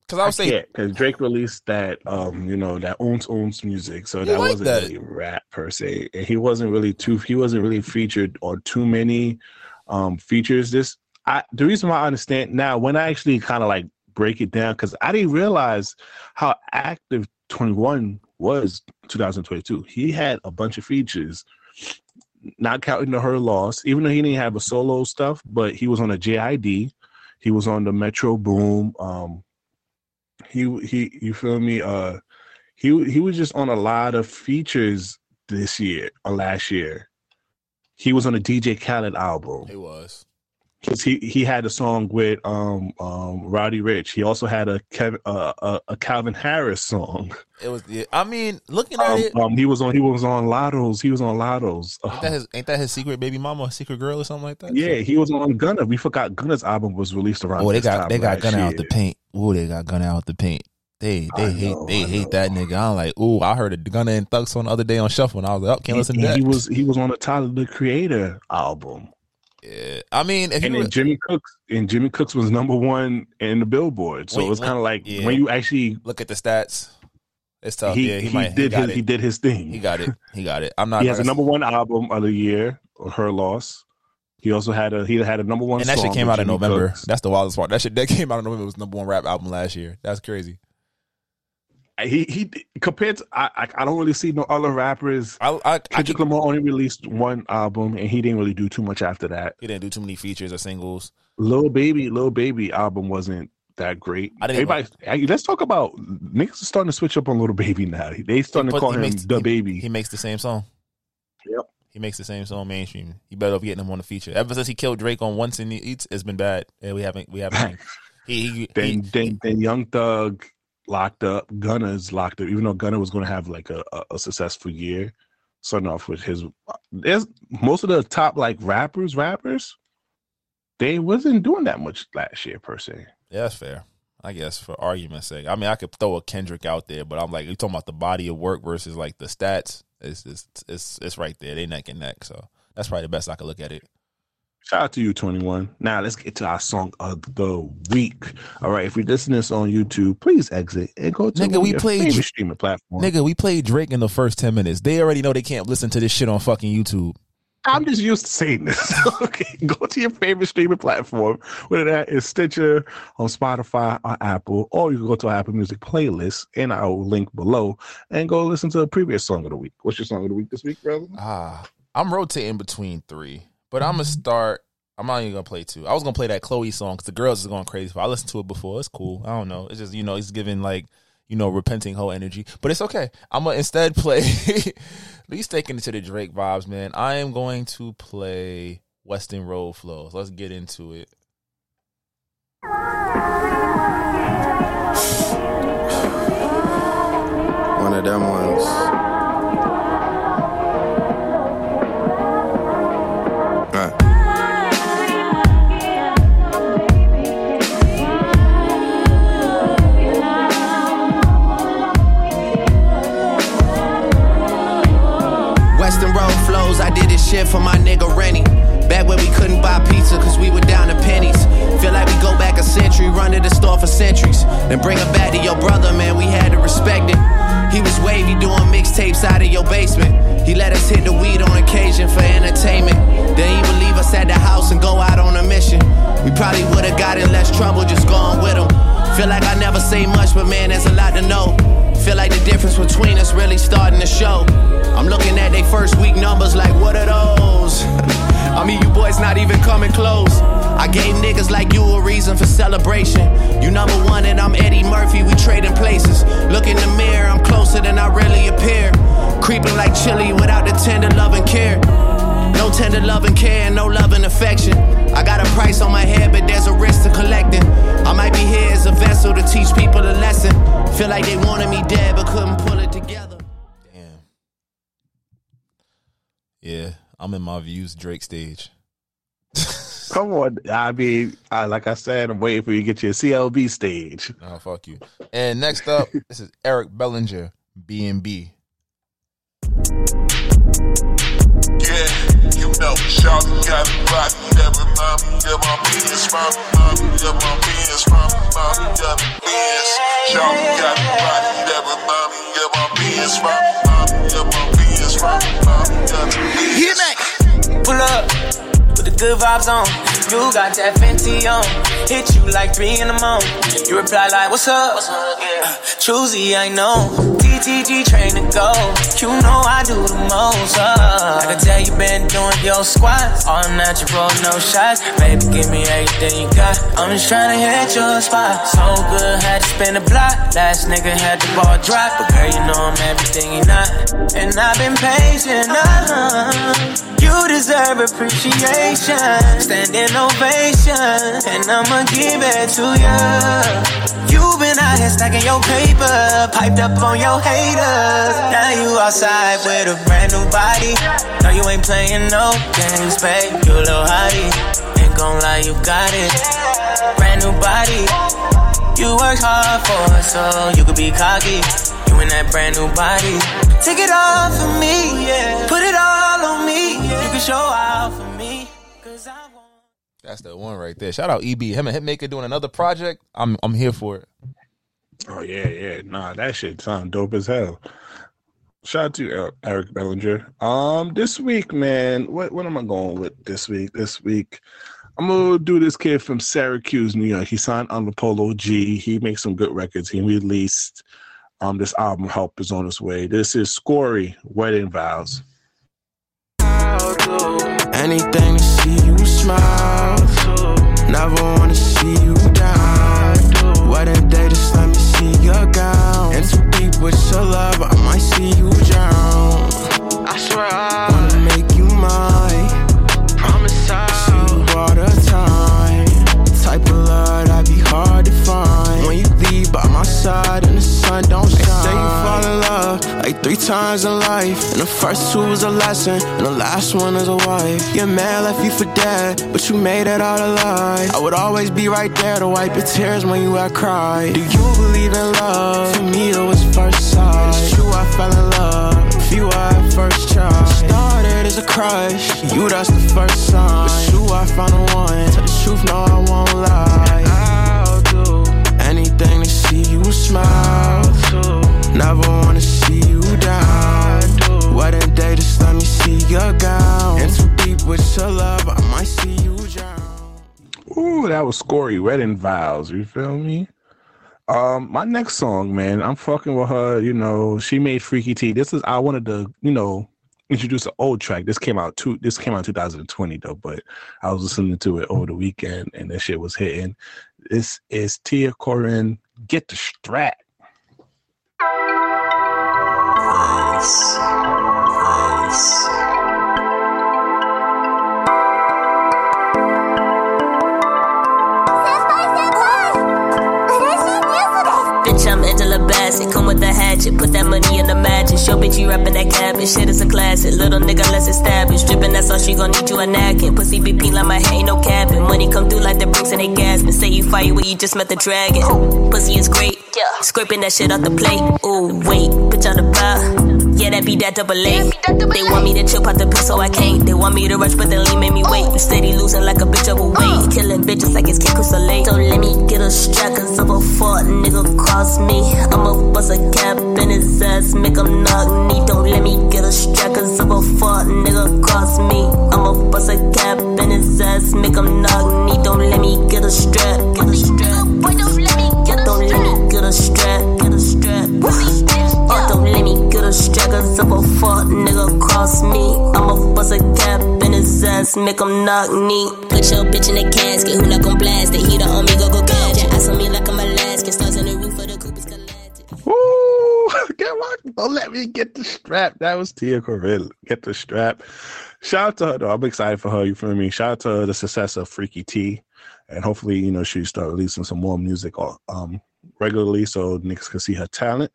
because I would I say because Drake released that, um, you know, that owns owns music, so that like wasn't that. Really rap per se. And he wasn't really too. He wasn't really featured on too many um, features. This I the reason why I understand now when I actually kind of like break it down because I didn't realize how active twenty-one was two thousand twenty-two. He had a bunch of features. Not counting the Her Loss, even though he didn't have a solo stuff, but he was on a J I D. He was on the Metro Boom. Um, he he, you feel me? Uh, he he was just on a lot of features this year or last year. He was on a D J Khaled album. He was because he, he had a song with um um Roddy Ricch. He also had a Kevin uh, a, a Calvin Harris song. It was the, I mean, looking at um, it, um, he was on. He was on Lotto's. He was on Lotto's. Ain't that his, ain't that his secret baby mama, secret girl, or something like that? Yeah, he was on Gunna. We forgot Gunna's album was released around. Oh, they got they got Gunna out the paint. Oh, they got Gunna out the paint. They they I hate know, they I hate know. That nigga. I'm like, ooh, I heard a Gunna and Thug song the other day on Shuffle, and I was like, oh, can't he, listen to that. He was he was on the Tyler the Creator album. Yeah, I mean, if and you then were, Jimmy Cooks and Jimmy Cooks was number one in the Billboard, so it was kind of like yeah. when you actually look at the stats. It's tough. He, yeah, he, he might, did he his, it. He did his thing. He got it. He got it. I'm not. He has a number one album of the year, Her Loss. He also had a he had a number one. And that song shit came out in November. Cooks. That's the wildest part. That shit that came out in November was number one rap album last year. That's crazy. He he compared to I, I I don't really see no other rappers. I, I, Kendrick Lamar only released one album and he didn't really do too much after that. He didn't do too many features or singles. Lil Baby, Lil Baby album wasn't that great. I didn't Everybody, like, let's talk about niggas are starting to switch up on Lil Baby now. They starting put, to call him makes, the he, baby. He makes the same song. Yep, he makes the same song mainstream. You better be getting him on the feature. Ever since he killed Drake on Once in the Eats, it's been bad. Yeah, we haven't we haven't. he, he, then, he, then, he, then Young Thug. Locked up, Gunna's locked up. Even though Gunna was going to have like a, a, a successful year, starting off with his, there's most of the top like rappers, rappers, they wasn't doing that much last year per se. Yeah, that's fair, I guess for argument's sake. I mean, I could throw a Kendrick out there, but I'm like, you're talking about the body of work versus like the stats. It's it's it's it's right there. They neck and neck, so that's probably the best I could look at it. Shout out to you, twenty-one. Now, let's get to our song of the week. All right, if you're listening to this on YouTube, please exit and go to nigga, we your played, favorite streaming platform. Nigga, we played Drake in the first ten minutes. They already know they can't listen to this shit on fucking YouTube. I'm just used to saying this. Okay, go to your favorite streaming platform, whether that is Stitcher, on Spotify, or Apple, or you can go to our Apple Music playlist and our link below and go listen to the previous song of the week. What's your song of the week this week, brother? Ah, I'm rotating between three. But I'm going to start, I'm not even going to play two. I was going to play that Chloe song because the girls is going crazy. I listened to it before. It's cool. I don't know. It's just, you know, it's giving like, you know, repenting hoe energy. But it's okay. I'm going to instead play, at least taking it to the Drake vibes, man. I am going to play Western Road Flows. Let's get into it. One of them ones. I did this shit for my nigga Rennie. Back when we couldn't buy pizza cause we were down to pennies. Feel like we go back a century, run to the store for centuries. Then bring it back to your brother, man, we had to respect it. He was wavy doing mixtapes out of your basement. He let us hit the weed on occasion for entertainment. Then he would leave us at the house and go out on a mission. We probably would've got in less trouble just going with him. Feel like I never say much, but man, there's a lot to know. Feel like the difference between us really starting to show. I'm looking at they first week numbers like, what are those? I mean, you boys not even coming close. I gave niggas like you a reason for celebration. You number one and I'm Eddie Murphy, we trading places. Look in the mirror, I'm closer than I really appear. Creeping like chili without the tender love and care. No tender love and care, no love and affection. I got a price on my head, but there's a risk to collecting. I might be here as a vessel to teach people a lesson. Feel like they wanted me dead, but couldn't pull it together. Damn. Yeah, I'm in my views Drake stage. Come on, I mean, I, like I said, I'm waiting for you to get your C L B stage. Oh, fuck you. And next up, this is Eric Bellinger, B and B. Yeah, you know, shawty got a rock. Never mind, get my penis from me, get my penis from me, get my penis. Shawty got a rock. Never mind, get my penis from me, get my penis from me, get my penis. Hit back, pull up, put the good vibes on. You got that Fenty on, hit you like three in the morning. You reply like, what's up? What's up? Yeah. Choosy, I know. T G train to go, you know I do the most, uh. I can tell you been doing your squats, all natural, no shots. Baby, give me everything you got, I'm just tryna hit your spot. So good, had to spin the block, last nigga had the ball drop. But girl, you know I'm everything you not, and I've been patient, uh-huh. You deserve appreciation, standing ovation, and I'ma give it to you. You've been out here stacking your paper, piped up on your head. Haters. Now you outside with a brand new body. No, you ain't playing no games, babe. You a little hottie. Ain't gon' lie, you got it. Brand new body. You worked hard for it, so you could be cocky. You in that brand new body. Take it all for me, yeah. Put it all on me. You can show out for me. Cause I want. That's the one right there. Shout out E B. Him and Hitmaker doing another project. I'm I'm here for it. Oh, yeah, yeah. Nah, that shit sound dope as hell. Shout out to Eric Bellinger. Um, This week, man, what, what am I going with this week? This week, I'm going to do this kid from Syracuse, New York. He signed on the Polo G. He makes some good records. He released um this album, Help is on its way. This is Scorey, Wedding Vows. I'll do anything to see you smile. Never want to see you down. Wedding day, just let me see your gown. And too deep with your love, I might see you drown. I swear I wanna make you mine. Promise I'll see you all the time. Type of love that be hard to find. When you leave by my side and the sun don't shine. They say you fall in love like three times in life. And the first two was a lesson, and the last one is a wife. Your man left you for dead, but you made it out alive. I would always be right there to wipe your tears when you had cried. Do you believe in love? For me it was first sight. It's true I fell in love, few I at first tried. Started as a crush, you that's the first sign. It's true I found the one, tell the truth, no I won't lie. I'll do anything to see you smile. Never wanna see you down. Wedding day, just let me see your gown. And too deep with your love, I might see you drown. Ooh, that was Scorey, Wedding Vows. You feel me? Um, my next song, man, I'm fucking with her. You know, she made Freaky T. This is I wanted to, you know, introduce an old track. This came out two. This came out two thousand twenty though, but I was listening to it over the weekend, and this shit was hitting. This is Tia Corinne, Get the Strap. Nice. Nice. Bitch, I'm Angela Bassett, come with the hatchet, put that money in the mattress. Yo, bitch, you rappin' that cabbage, shit is a classic. Little nigga, less established, drippin', that's all she gon' need you a napkin. Pussy be pink like my hair, ain't no capping. Money come through like the bricks and they gaspin'. Say you fire where you just met the dragon. Pussy is great, scraping that shit off the plate. Ooh, wait, bitch, on the bar. Yeah, that be that double A. They want me to chill, pop the pill, so I can't. They want me to rush, but they lean, made me wait. You steady losing like a bitch overweight. Killing bitches like it's Kiko Soleil. So let me get a strap, cause I'm a fuck nigga cross me. I'ma bust a cap in his ass, make him knock me. Don't let me get a strap, cause I'm a fuck nigga cross me. I'ma bust a cap in his ass, make him knock me. Don't let me get a strap, get a strap. Boy, don't let me get a strap. Get a strap, get a strap. Oh, don't let me get a strap, cause if a fuck nigga cross me, I'ma bust a cap in his ass, make him knock knee. Put your bitch in a casket, who not gon' blast it? He the homie, go go gadget. Eyes on me like I'm Alaska, stars in the roof of the coupe is galactic. Woo! Get locked. Don't let me get the strap. That was Tia Corville. Get the strap. Shout out to her, though. I'm excited for her, you feel me? Shout out to her, the success of Freaky T. And hopefully, you know, she start releasing some more music um, regularly so niggas can see her talent.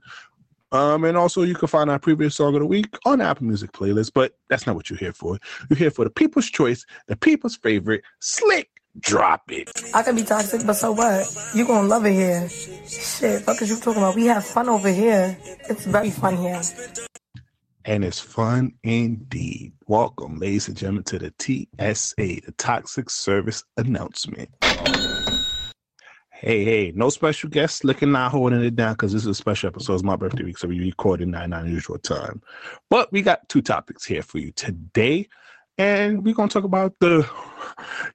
Um, and also, you can find our previous song of the week on the Apple Music playlist, but that's not what you're here for. You're here for the people's choice, the people's favorite, Slick Drop It. I can be toxic, but so what? You're going to love it here. Shit, fuck is you talking about? We have fun over here. It's very fun here. And it's fun indeed. Welcome, ladies and gentlemen, to the T S A, the Toxic Service Announcement. Hey, hey, no special guests. Slick and I holding it down because this is a special episode. It's my birthday week, so we recorded at an unusual time. But we got two topics here for you today. And we're going to talk about the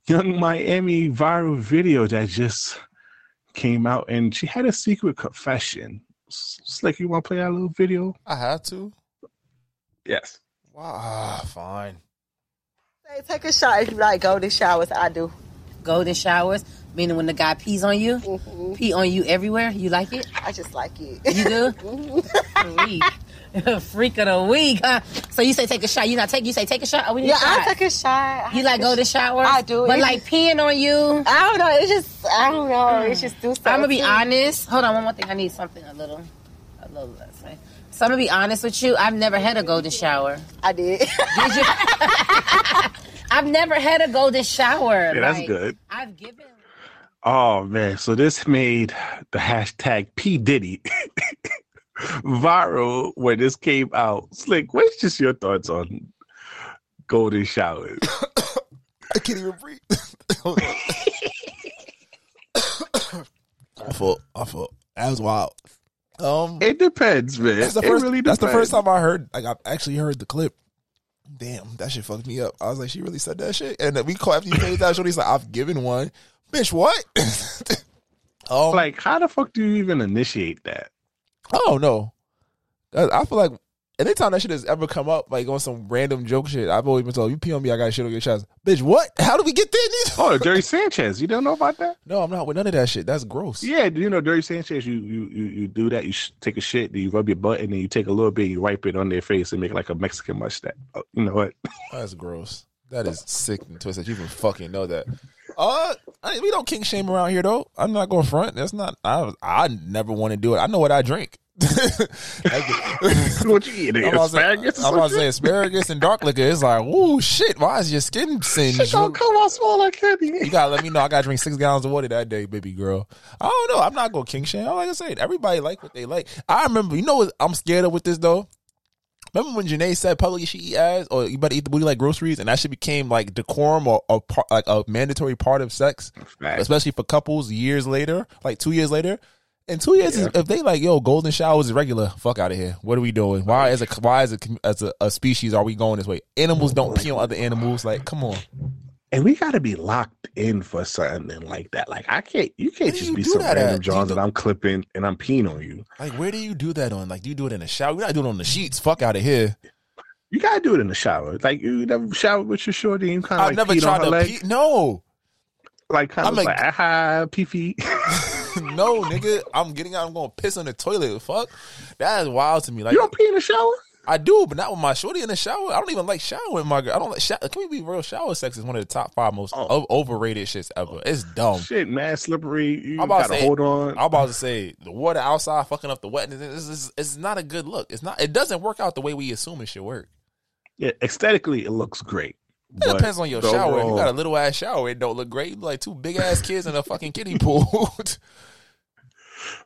Yung Miami viral video that just came out. And she had a secret confession. Slick, you want to play that little video? I had to. Yes. Wow, fine. Hey, take a shot if you like golden showers. I do. Golden showers, meaning when the guy pees on you, mm-hmm. pee on you everywhere. You like it? I just like it. You do? Mm-hmm. Freak of the week. Huh? So you say take a shot. You not take. You say take a shot. Oh, we need yeah, a shot. I take a shot. I you like golden showers? I do. But it's like just peeing on you. I don't know. It's just I don't know. Mm. It's just do something. I'm gonna be honest. Hold on, one more thing. I need something a little, a little less. Right? So I'm going to be honest with you. I've never had a golden shower. I did. Did you? I've never had a golden shower. Yeah, that's like, good. I've given. Oh, man. So this made the hashtag P. Diddy viral when this came out. Slick, what's just your thoughts on golden showers? I can't even breathe. I feel, I feel, that was wild. Um, it depends, man. That's the first, it really depends. That's the first time I heard. Like I actually heard the clip. Damn, that shit fucked me up. I was like, she really said that shit. And then we call after you say that. Shorty's like, I've given one, bitch. What? um, like, how the fuck do you even initiate that? I don't know. I, I feel like anytime that shit has ever come up, like on some random joke shit, I've always been told, you pee on me, I got shit on your shots, bitch. What? How do we get there? Oh, Dirty Sanchez, you don't know about that? No, I'm not with none of that shit. That's gross. Yeah, you know, Dirty Sanchez, you you you, you do that. You sh- take a shit, then you rub your butt, and then you take a little bit, you wipe it on their face, and make like a Mexican mustache. Oh, you know what? That's gross. That is sick and twisted. You can fucking know that. Uh, I, we don't kink shame around here though. I'm not going front. That's not. I I never want to do it. I know what I drink. What you eating? I'm asparagus. Saying, I'm about to say asparagus and dark liquor. It's like, ooh, shit. Why is your skin singed? Shit don't come out small like candy. You gotta let me know. I gotta drink six gallons of water that day, baby girl. I don't know. I'm not gonna king shame. Like I said, everybody like what they like. I remember. You know what I'm scared of with this though. Remember when Janae said publicly she eat ass or you better eat the booty like groceries, and that shit became like decorum or a part, like a mandatory part of sex, right? Especially for couples years later, like two years later. In two years, yeah. If they like, yo, golden showers is regular, fuck out of here. What are we doing? Why as a why as a as a, a species are we going this way? Animals don't pee on other animals. Like, come on. And we gotta be locked in for something like that. Like, I can't. You can't where just you be some random Johns that I'm clipping and I'm peeing on you. Like, where do you do that on? Like, do you do it in the shower? We're not doing it on the sheets. Fuck out of here. You gotta do it in the shower. Like, you never showered with your shorty. You kind of like never peed tried on her to leg. Pee. No. Like, kind I'm of like, like ah, pee pee. No, nigga, I'm getting out. I'm going to piss on the toilet. Fuck, that is wild to me. Like, you don't pee in the shower? I do, but not with my shorty in the shower. I don't even like showering, my girl. I don't like shower. Can we be real? Shower sex is one of the top five most oh. o- overrated shits ever. It's dumb. Shit, mad slippery. You gotta say, hold on. I'm about to say the water outside fucking up the wetness. It's, it's, it's not a good look. It's not. It doesn't work out the way we assume it should work. Yeah, aesthetically, it looks great. It depends on your shower. If you got a little ass shower, it don't look great. You like two big ass kids in a fucking kiddie pool.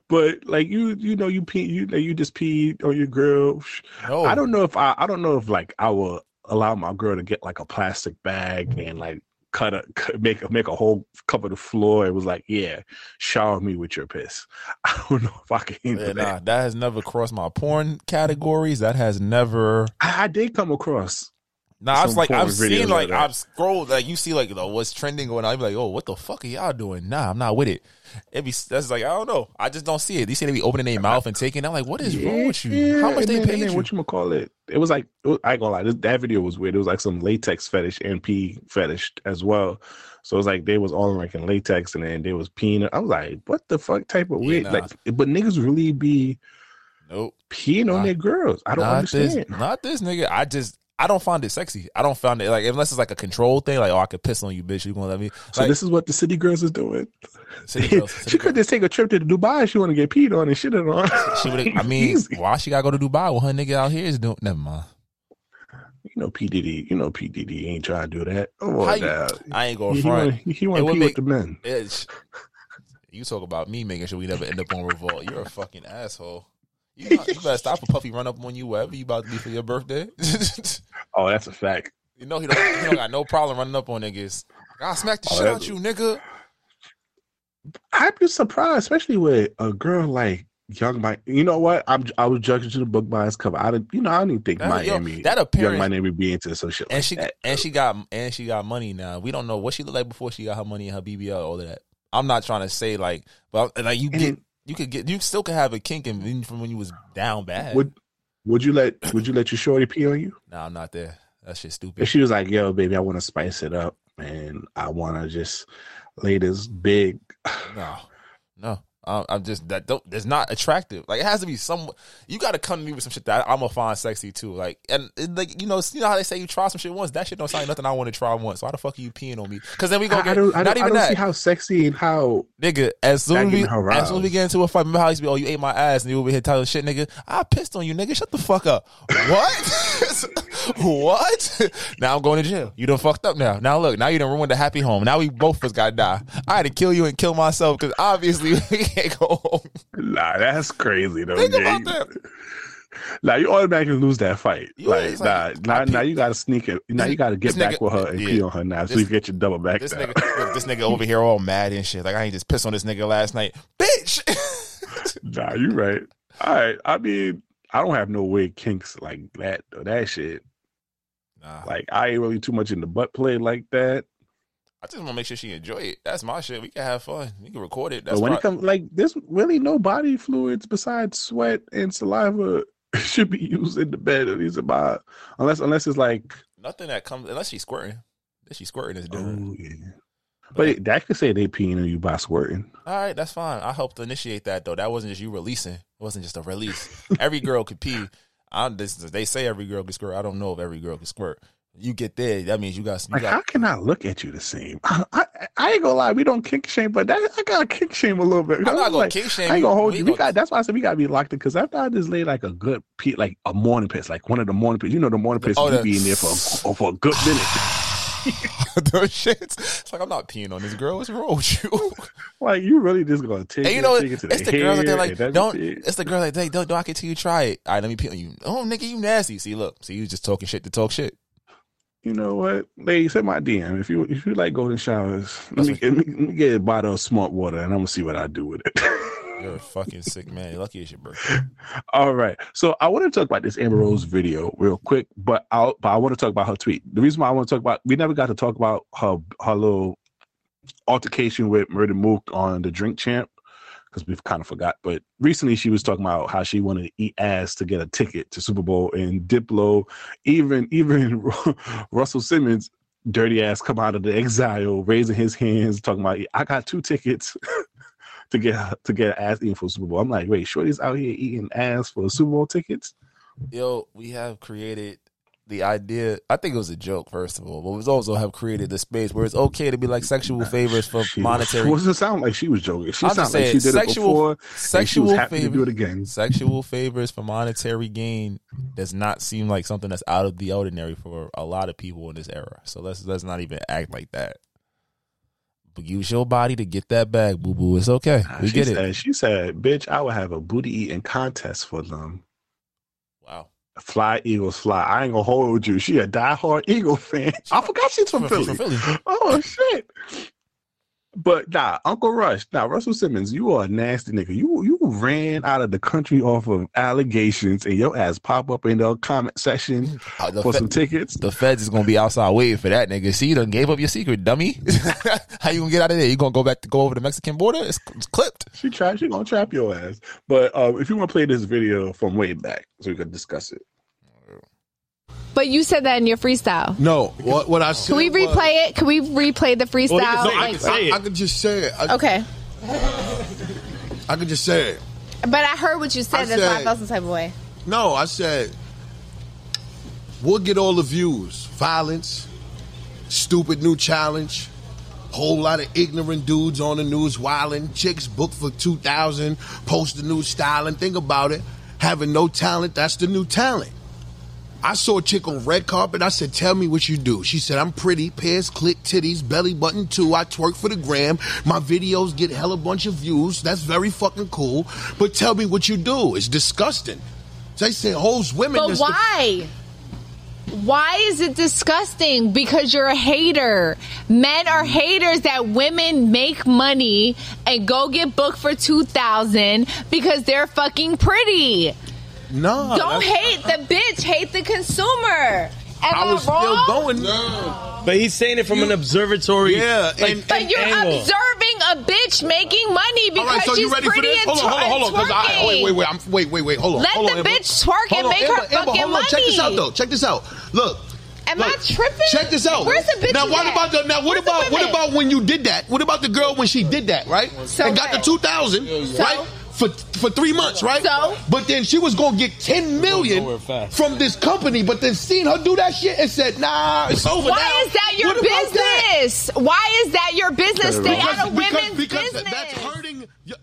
But like you, you know, you pee, you you just peed on your girl. No. I don't know if I, I don't know if like I will allow my girl to get like a plastic bag and like cut a make make a whole cover the floor. It was like, yeah, shower me with your piss. I don't know if I can handle yeah, that. Nah, that has never crossed my porn categories. That has never. I, I did come across. Nah, I was like, I've seen like, like I've scrolled like you see like the, what's trending going on. I'd be like, oh, what the fuck are y'all doing? Nah, I'm not with it. It be that's like I don't know. I just don't see it. These say they be opening their mouth and taking. I'm like, what is yeah, wrong with you? Yeah. How much and they then, paid then, you? What you gonna call it? It was like it was, I ain't gonna lie. This, that video was weird. It was like some latex fetish and pee fetish as well. So it was like they was all like in latex and then they was peeing. I was like, what the fuck type of weird? Yeah, nah. Like, but niggas really be nope peeing not, on their girls. I don't not understand. This, not this nigga. I just. I don't find it sexy. I don't find it like unless it's like a control thing, like oh I could piss on you, bitch. You gonna let me? Like, so this is what the city girls is doing. City girls, city she girls. Could just take a trip to Dubai. She want to get peed on and shit on. She would. I mean, easy. Why she gotta go to Dubai when her nigga out here is doing? Never mind. You know P. Diddy. You know P. Diddy ain't trying to do that. Oh, you, I ain't gonna front. He want to pee make, with the men. You talk about me making sure we never end up on Revolt. You're a fucking asshole. You, know, you better stop a puppy run up on you wherever you about to be for your birthday. Oh, that's a fact. You know he don't, he don't got no problem running up on niggas. I'll smack the oh, shit out you, nigga. I'd be surprised, especially with a girl like Young Miami. You know what? I'm I was judging to the book by its cover. I didn't, you know, I didn't think that, Miami, yo, that appearance, Young Miami be into some shit. And like she that. and she got and she got money now. We don't know what she looked like before she got her money and her B B L, all of that. I'm not trying to say like, but like you and get. It, You could get, you still could have a kink in, from when you was down bad. Would Would you let, would you let your shorty pee on you? No, nah, I'm not there. That shit's stupid. If she was like, "Yo, baby, I want to spice it up, and I want to just lay this big." No, no, I'm, I'm just that. Don't. It's not attractive. Like it has to be some. You got to come to me with some shit that I'm gonna find sexy too. Like and like you know, you know how they say you try some shit once. That shit don't sound like nothing I want to try once. So why the fuck are you peeing on me? Because then we gonna get I don't, I don't, not even I don't that. See how sexy and how nigga. As soon as we as soon as we get into a fight, remember how I used to be, "Oh, you ate my ass," and you over here telling shit, nigga. I pissed on you, nigga. Shut the fuck up. What? What? Now I'm going to jail. You done fucked up now. Now look, now you done ruined the happy home. Now we both of us gotta die. I had to kill you and kill myself because obviously. Go nah, that's crazy though. Think about that. Nah, you automatically lose that fight. Yeah, like, like nah, now nah, you gotta sneak it. Now this, you gotta get back nigga, with her and yeah, pee on her now, this, so you get your double back. This nigga, this nigga over here all mad and shit. Like I ain't just pissed on this nigga last night, bitch. Nah, you right. All right, I mean, I don't have no weird kinks like that or that shit. Nah, like I ain't really too much in the butt play like that. I just want to make sure she enjoy it. That's my shit. We can have fun. We can record it. That's but when probably- it comes, like, there's really no body fluids besides sweat and saliva should be used in the bed. At least about unless unless it's like nothing that comes unless she's squirting. If she's squirting, it's different. Oh yeah, but, but that could say they peeing on you by squirting. All right, that's fine. I helped initiate that though. That wasn't just you releasing. It wasn't just a release. Every girl could pee. I this, they say every girl could squirt. I don't know if every girl could squirt. You get there, that means you got. You like, got, how can I look at you the same? I, I, I ain't gonna lie, we don't kink shame, but that I gotta kink shame a little bit. I'm not gonna like, kink shame. I ain't gonna hold we you. Gonna... We got. That's why I said we gotta be locked in because after I just laid like a good, pee, like a morning piss, like one of the morning piss. You know, the morning piss oh, you the... be in there for a, for a good minute. Those shits. It's like I'm not peeing on this girl. What's wrong with you? Like you really just gonna take? And you know, it, it to it's the, the girls that they're like, don't. It. It's the girls that they don't. Don't I get till you try it? All right, let me pee on you. Oh, nigga, you nasty. See, look, see, you just talking shit to talk shit. You know what, ladies, hit my D M if you if you like golden showers. Let me, let me, let me get a bottle of smart water, and I'm gonna see what I do with it. You're a fucking sick man. You're lucky it's your birthday. All right, so I want to talk about this Amber Rose video real quick, but I but I want to talk about her tweet. The reason why I want to talk about we never got to talk about her her little altercation with Murder Mook on the Drink Champ because we've kind of forgot. But recently, she was talking about how she wanted to eat ass to get a ticket to Super Bowl, and Diplo, even even Russell Simmons, dirty ass, come out of the exile, raising his hands, talking about I got two tickets to get to get ass eating for Super Bowl. I'm like, wait, shorty's out here eating ass for Super Bowl tickets? yo, we have created the idea. I think it was a joke, first of all, but we also have created the space where it's okay to be like sexual favors for she monetary. Was, it doesn't sound like she was joking. She sounded like she did sexual, it before. Sexual favors to do it again. Sexual favors for monetary gain does not seem like something that's out of the ordinary for a lot of people in this era. So let's let's not even act like that. Use your body to get that bag, boo boo. It's okay. We she get said, it. She said, "Bitch, I would have a booty eating contest for them." Wow. Fly Eagles, fly. I ain't gonna hold you. She a diehard Eagle fan. She, I forgot she's from, from, Philly. from Philly. Oh shit! But nah, Uncle Rush. Nah, Russell Simmons, you are a nasty nigga. You you ran out of the country off of allegations, and your ass pop up in the comment section uh, the for Fed, some tickets. The feds is gonna be outside waiting for that nigga. See, you done gave up your secret, dummy. How you gonna get out of there? You gonna go back to go over the Mexican border? It's, it's clipped. She tried. She gonna trap your ass. But uh, if you wanna play this video from way back, so we could discuss it. But you said that in your freestyle. No, what what I said. Can we replay was, it? Can we replay the freestyle? Well, no, I, like, can I, I could just say it. I, okay. I could just say it. But I heard what you said. I That's said, why I felt some type of way. No, I said, we'll get all the views. Violence, stupid new challenge, whole lot of ignorant dudes on the news wilding, chicks booked for two thousand, post the new styling. Think about it. Having no talent, that's the new talent. I saw a chick on red carpet. I said, tell me what you do. She said, I'm pretty, pairs, clit, titties, belly button too. I twerk for the gram. My videos get hella bunch of views. That's very fucking cool. But tell me what you do. It's disgusting. They say hoes women. But why? The- Why is it disgusting? Because you're a hater. Men are haters that women make money and go get booked for two thousand because they're fucking pretty. No, don't hate the bitch. Hate the consumer. Am I, I was wrong? Still going. No. But he's saying it from you, an observatory. Yeah, like, and, but and you're angle. Observing a bitch making money because right, so she's ready pretty for this? And hold on, hold on, hold on. I, wait, wait, wait, I'm, wait, wait, wait. Hold on. Let hold the on, bitch twerk and on, make Amber, her Amber, fucking hold on. Money. Check this out, though. Check this out. Look. Am Look, I tripping? Check this out. Where's the bitch? Now what at? About the now what Where's about what about when you did that? What about the girl when she did that, right? So and got the two thousand, right? For for three months, right? So? But then she was going to get ten million from this company, but then seen her do that shit and said, nah, it's over. Why now. Is that your business? That? Why is that your business? Stay because, out of because, women's because business. That's hurting. Your,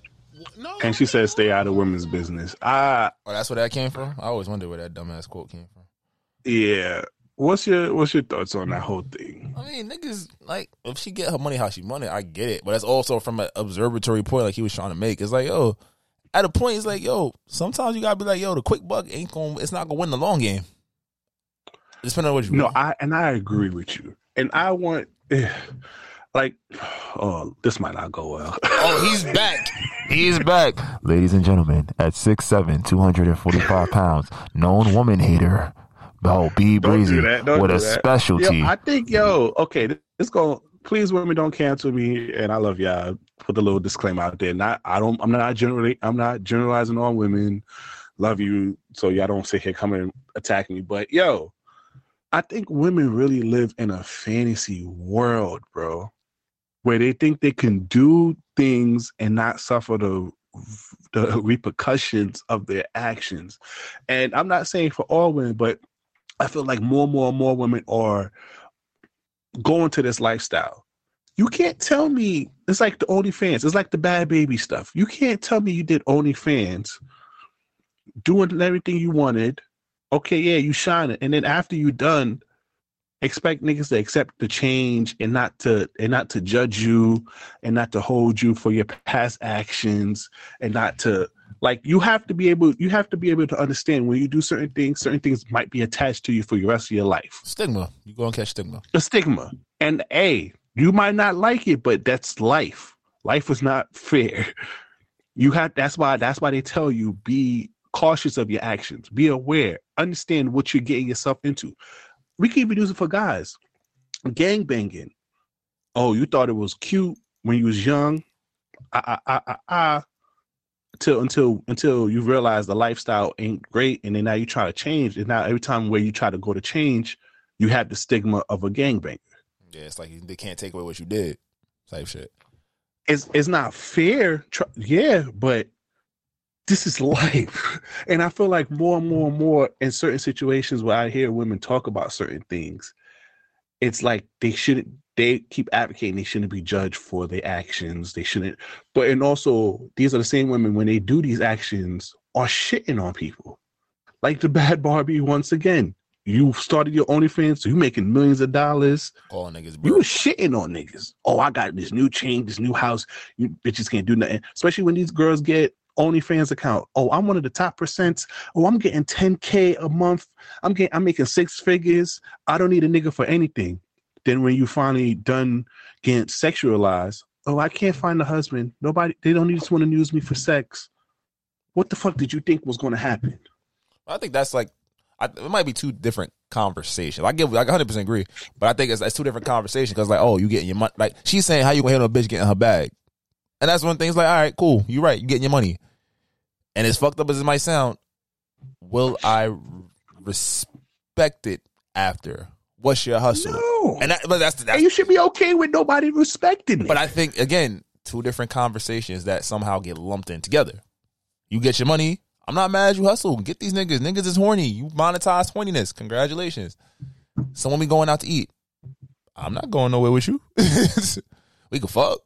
no. And she said, stay out of women's business. I, oh, that's where that came from? I always wonder where that dumbass quote came from. Yeah. What's your What's your thoughts on that whole thing? I mean, niggas, like, if she get her money how she money, I get it. But that's also from an observatory point like he was trying to make. It's like, oh, at a point, it's like, yo, sometimes you gotta be like, yo, the quick buck ain't gonna, it's not gonna win the long game. Depending on what you No, mean. I and I agree with you. And I want, like, oh, this might not go well. Oh, he's back. He's back. Ladies and gentlemen, at six foot seven, two hundred forty-five pounds, known woman hater, oh, B Brezzy with a that. specialty. Yo, I think, yo, okay, this, this gonna, please, women, don't cancel me, and I love y'all. Put the little disclaimer out there. Not, I don't. I'm not generally. I'm not generalizing on women. Love you, so y'all don't sit here come and attack me. But yo, I think women really live in a fantasy world, bro, where they think they can do things and not suffer the the repercussions of their actions. And I'm not saying for all women, but I feel like more, and more, and more women are going to this lifestyle. You can't tell me it's like the OnlyFans. It's like the Bad Baby stuff. You can't tell me you did OnlyFans, doing everything you wanted. Okay, yeah, you shine it, and then after you done, expect niggas to accept the change and not to and not to judge you and not to hold you for your past actions and not to like you have to be able you have to be able to understand when you do certain things, certain things might be attached to you for the rest of your life. Stigma. You go and catch stigma. The stigma. And a you might not like it, but that's life. Life is not fair. You have that's why that's why they tell you be cautious of your actions. Be aware. Understand what you're getting yourself into. We can even use it for guys. Gangbanging. Oh, you thought it was cute when you was young. Ah, ah, ah, ah, until until until you realize the lifestyle ain't great, and then now you try to change. And now every time where you try to go to change, you have the stigma of a gangbanger. Yeah, it's like they can't take away what you did, type shit. It's it's not fair. Yeah, but this is life. And I feel like more and more and more in certain situations where I hear women talk about certain things, it's like they shouldn't, they keep advocating they shouldn't be judged for their actions. They shouldn't. But, and also, these are the same women, when they do these actions, are shitting on people. Like the Bad Barbie, once again. You started your OnlyFans, so you making millions of dollars. All niggas, bro. You shitting on niggas. Oh, I got this new chain, this new house. You bitches can't do nothing. Especially when these girls get OnlyFans account. Oh, I'm one of the top percents. Oh, I'm getting ten K a month. I'm getting, I'm making six figures. I don't need a nigga for anything. Then when you finally done getting sexualized, oh, I can't find a husband. Nobody, they don't just want to use me for sex. What the fuck did you think was going to happen? I think that's like, I, it might be two different conversations. I give, like, one hundred percent agree, but I think it's, it's two different conversations because, like, oh, you getting your money. Like, she's saying, how you gonna handle a bitch getting her bag? And that's one thing. It's like, all right, cool, you're right, you getting your money. And as fucked up as it might sound, will I respect it after? What's your hustle? No. And, I, but that's, that's, and you should be okay with nobody respecting it. But I think, again, two different conversations that somehow get lumped in together. You get your money. I'm not mad at you hustle. Get these niggas. Niggas is horny. You monetize horniness. Congratulations. So when we going out to eat, I'm not going nowhere with you. We can fuck.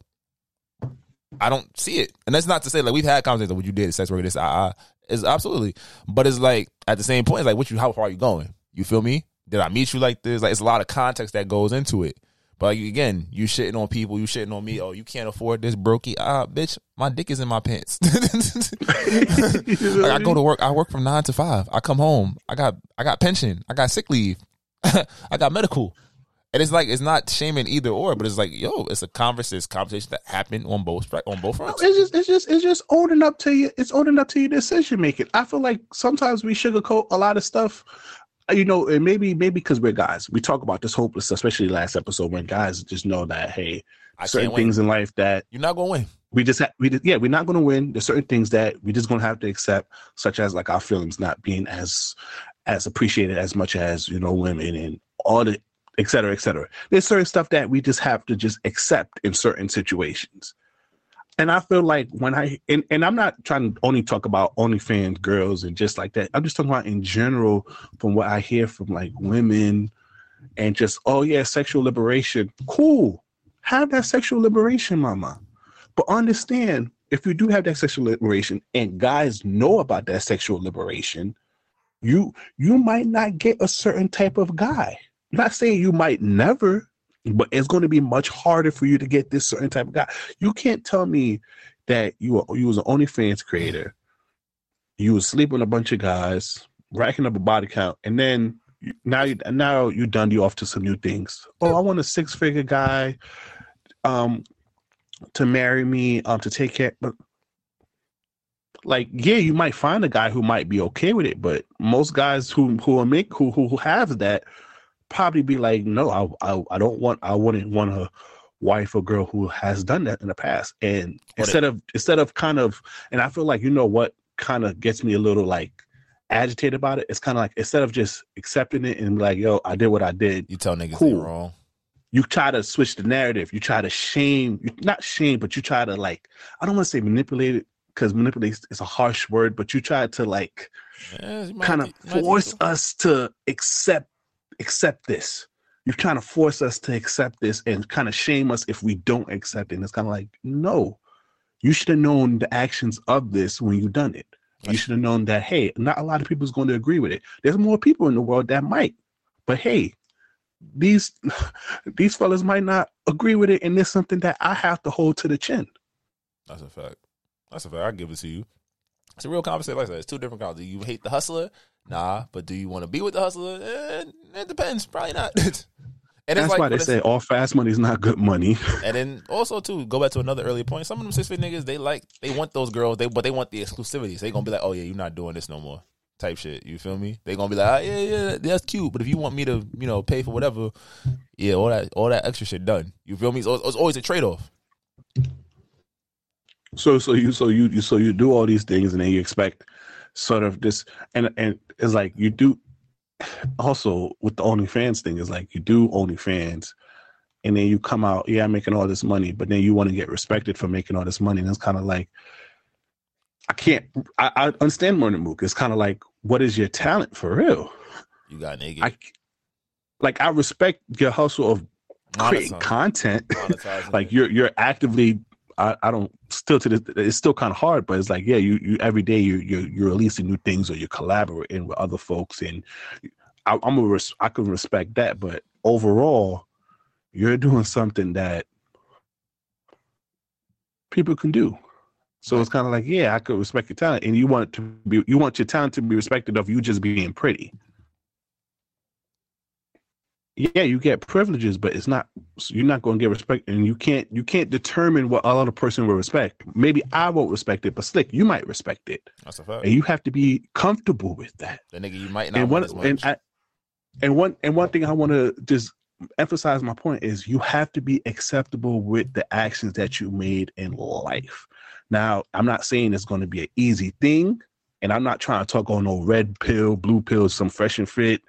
I don't see it. And that's not to say, like, we've had conversations, like, what you did, sex work, this, ah, ah. It's absolutely. But it's like, at the same point, it's like, what you, how far are you going? You feel me? Did I meet you like this? Like, it's a lot of context that goes into it. But, like, again, you shitting on people, you shitting on me. Oh, you can't afford this, brokey. Ah, bitch, my dick is in my pants. Like, I go to work. I work from nine to five. I come home. I got I got pension. I got sick leave. I got medical. And it's like, it's not shaming either or, but it's like, yo, it's a conversation, conversation that happened on both on both fronts. It's just, it's just, it's just owning up to you. It's owning up to your decision making. I feel like sometimes we sugarcoat a lot of stuff. You know, and maybe maybe because we're guys, we talk about this hopeless, especially last episode, when guys just know that, hey, I certain things in life that you're not gonna win. We just ha- we just, yeah, we're not gonna win. There's certain things that we just gonna have to accept, such as like our feelings not being as as appreciated as much as, you know, women and all the et cetera, et cetera. There's certain stuff that we just have to just accept in certain situations. And I feel like when I, and, and I'm not trying to only talk about OnlyFans girls and just like that. I'm just talking about in general from what I hear from like women and just, oh yeah, sexual liberation. Cool. Have that sexual liberation, mama. But understand, if you do have that sexual liberation and guys know about that sexual liberation, you, you might not get a certain type of guy. I'm not saying you might never, but it's going to be much harder for you to get this certain type of guy. You can't tell me that you are, you was an OnlyFans creator, you was sleeping with a bunch of guys, racking up a body count, and then you, now you now you done you off to some new things. Oh, I want a six figure guy, um, to marry me, um, to take care. But like, yeah, you might find a guy who might be okay with it, but most guys who who are make who who have that. Probably be like, no, I, I I don't want I wouldn't want a wife or girl who has done that in the past. And what instead it? of instead of kind of, and I feel like, you know what kind of gets me a little like agitated about it. It's kind of like, instead of just accepting it and like, yo, I did what I did. You tell niggas cool. They're wrong. You try to switch the narrative. You try to shame, not shame, but you try to like, I don't want to say manipulate it because manipulate is a harsh word, but you try to like yeah, kind of force us to accept. Accept this. You're trying to force us to accept this and kind of shame us if we don't accept it. And it's kind of like, no, you should have known the actions of this when you done it. You should have known that, hey, not a lot of people is going to agree with it. There's more people in the world that might, but hey, these these fellas might not agree with it, and there's something that I have to hold to the chin. That's a fact. That's a fact. I give it to you. It's a real conversation. Like I said, it's two different conversations. Do you hate the hustler? Nah, but do you want to be with the hustler? Eh, it depends. Probably not. And it's that's like, why they say all fast money is not good money. And then also too, go back to another earlier point. Some of them six feet niggas, they like they want those girls, they but they want the exclusivity. So they gonna be like, oh yeah, you're not doing this no more. Type shit. You feel me? They gonna be like, oh, yeah, yeah, that's cute. But if you want me to, you know, pay for whatever, yeah, all that, all that extra shit done. You feel me? It's, it's always a trade off. So so you so you so you do all these things and then you expect. Sort of this, and and it's like you do. Also, with the OnlyFans thing, is like you do OnlyFans, and then you come out, yeah, I'm making all this money, but then you want to get respected for making all this money, and it's kind of like, I can't. I, I understand Murder Mook. It's kind of like, what is your talent for real? You got naked. I, like I respect your hustle of creating content. Like you're you're actively. I, I don't still to this. It's still kind of hard, but it's like yeah, you you every day you you you're releasing new things or you're collaborating with other folks, and I, I'm a res, I can respect that. But overall, you're doing something that people can do. So it's kind of like, yeah, I could respect your talent, and you want it to be, you want your talent to be respected of you just being pretty. Yeah, you get privileges, but it's not, you're not going to get respect, and you can't, you can't determine what another person will respect. Maybe I won't respect it, but Slick, you might respect it. That's a fact, and you have to be comfortable with that. The nigga, you might not. And one, want and I, and one, and one thing I want to just emphasize my point is you have to be acceptable with the actions that you made in life. Now, I'm not saying it's going to be an easy thing, and I'm not trying to talk on no red pill, blue pill, some fresh and fit.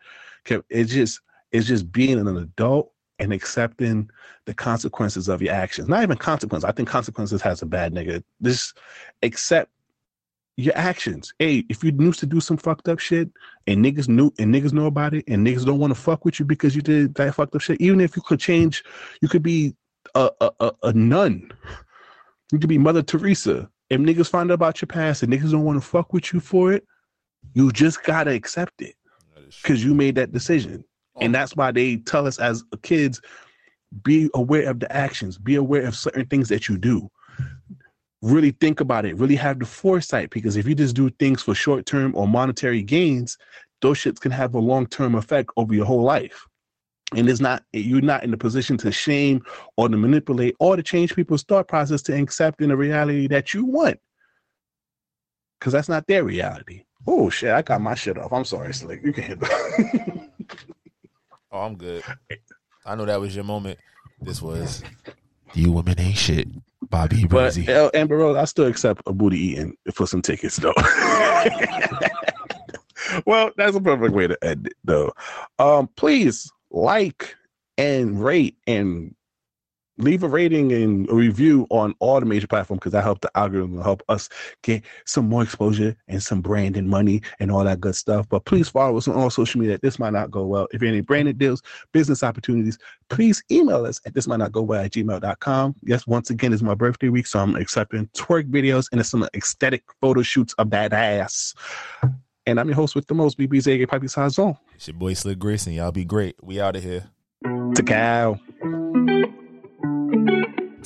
It's just, it's just being an adult and accepting the consequences of your actions. Not even consequences. I think consequences has a bad nigga. Just accept your actions. Hey, if you used to do some fucked up shit and niggas knew and niggas know about it and niggas don't want to fuck with you because you did that fucked up shit, even if you could change, you could be a a, a, a nun. You could be Mother Teresa. If niggas find out about your past and niggas don't want to fuck with you for it, you just got to accept it because you made that decision. Oh. And that's why they tell us as kids, be aware of the actions, be aware of certain things that you do. Really think about it. Really have the foresight, because if you just do things for short-term or monetary gains, those shits can have a long-term effect over your whole life. And it's not, you're not in the position to shame or to manipulate or to change people's thought process to accept in the reality that you want. Because that's not their reality. Oh, shit, I got my shit off. I'm sorry, Slick. You can hit that. Oh, I'm good. I know that was your moment. This was You Women Ain't Shit, Bobby Brezzy. But, Amber Rose, I still accept a booty eating for some tickets, though. Well, that's a perfect way to end it, though. Um, please... like and rate and leave a rating and a review on all the major platforms, because that helps the algorithm and help us get some more exposure and some brand and money and all that good stuff. But please follow us on all social media. This might not go well. If you have any branded deals, business opportunities, please email us at this might not go well at gmail dot com. Yes, once again, it's my birthday week, so I'm accepting twerk videos and some ecstatic photo shoots of that ass. And I'm your host with the most, B Brezzy, aka Pipe Size Zone. It's your boy Slick Grayson. Y'all be great. We out of here. To cow.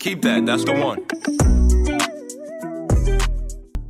Keep that. That's the one.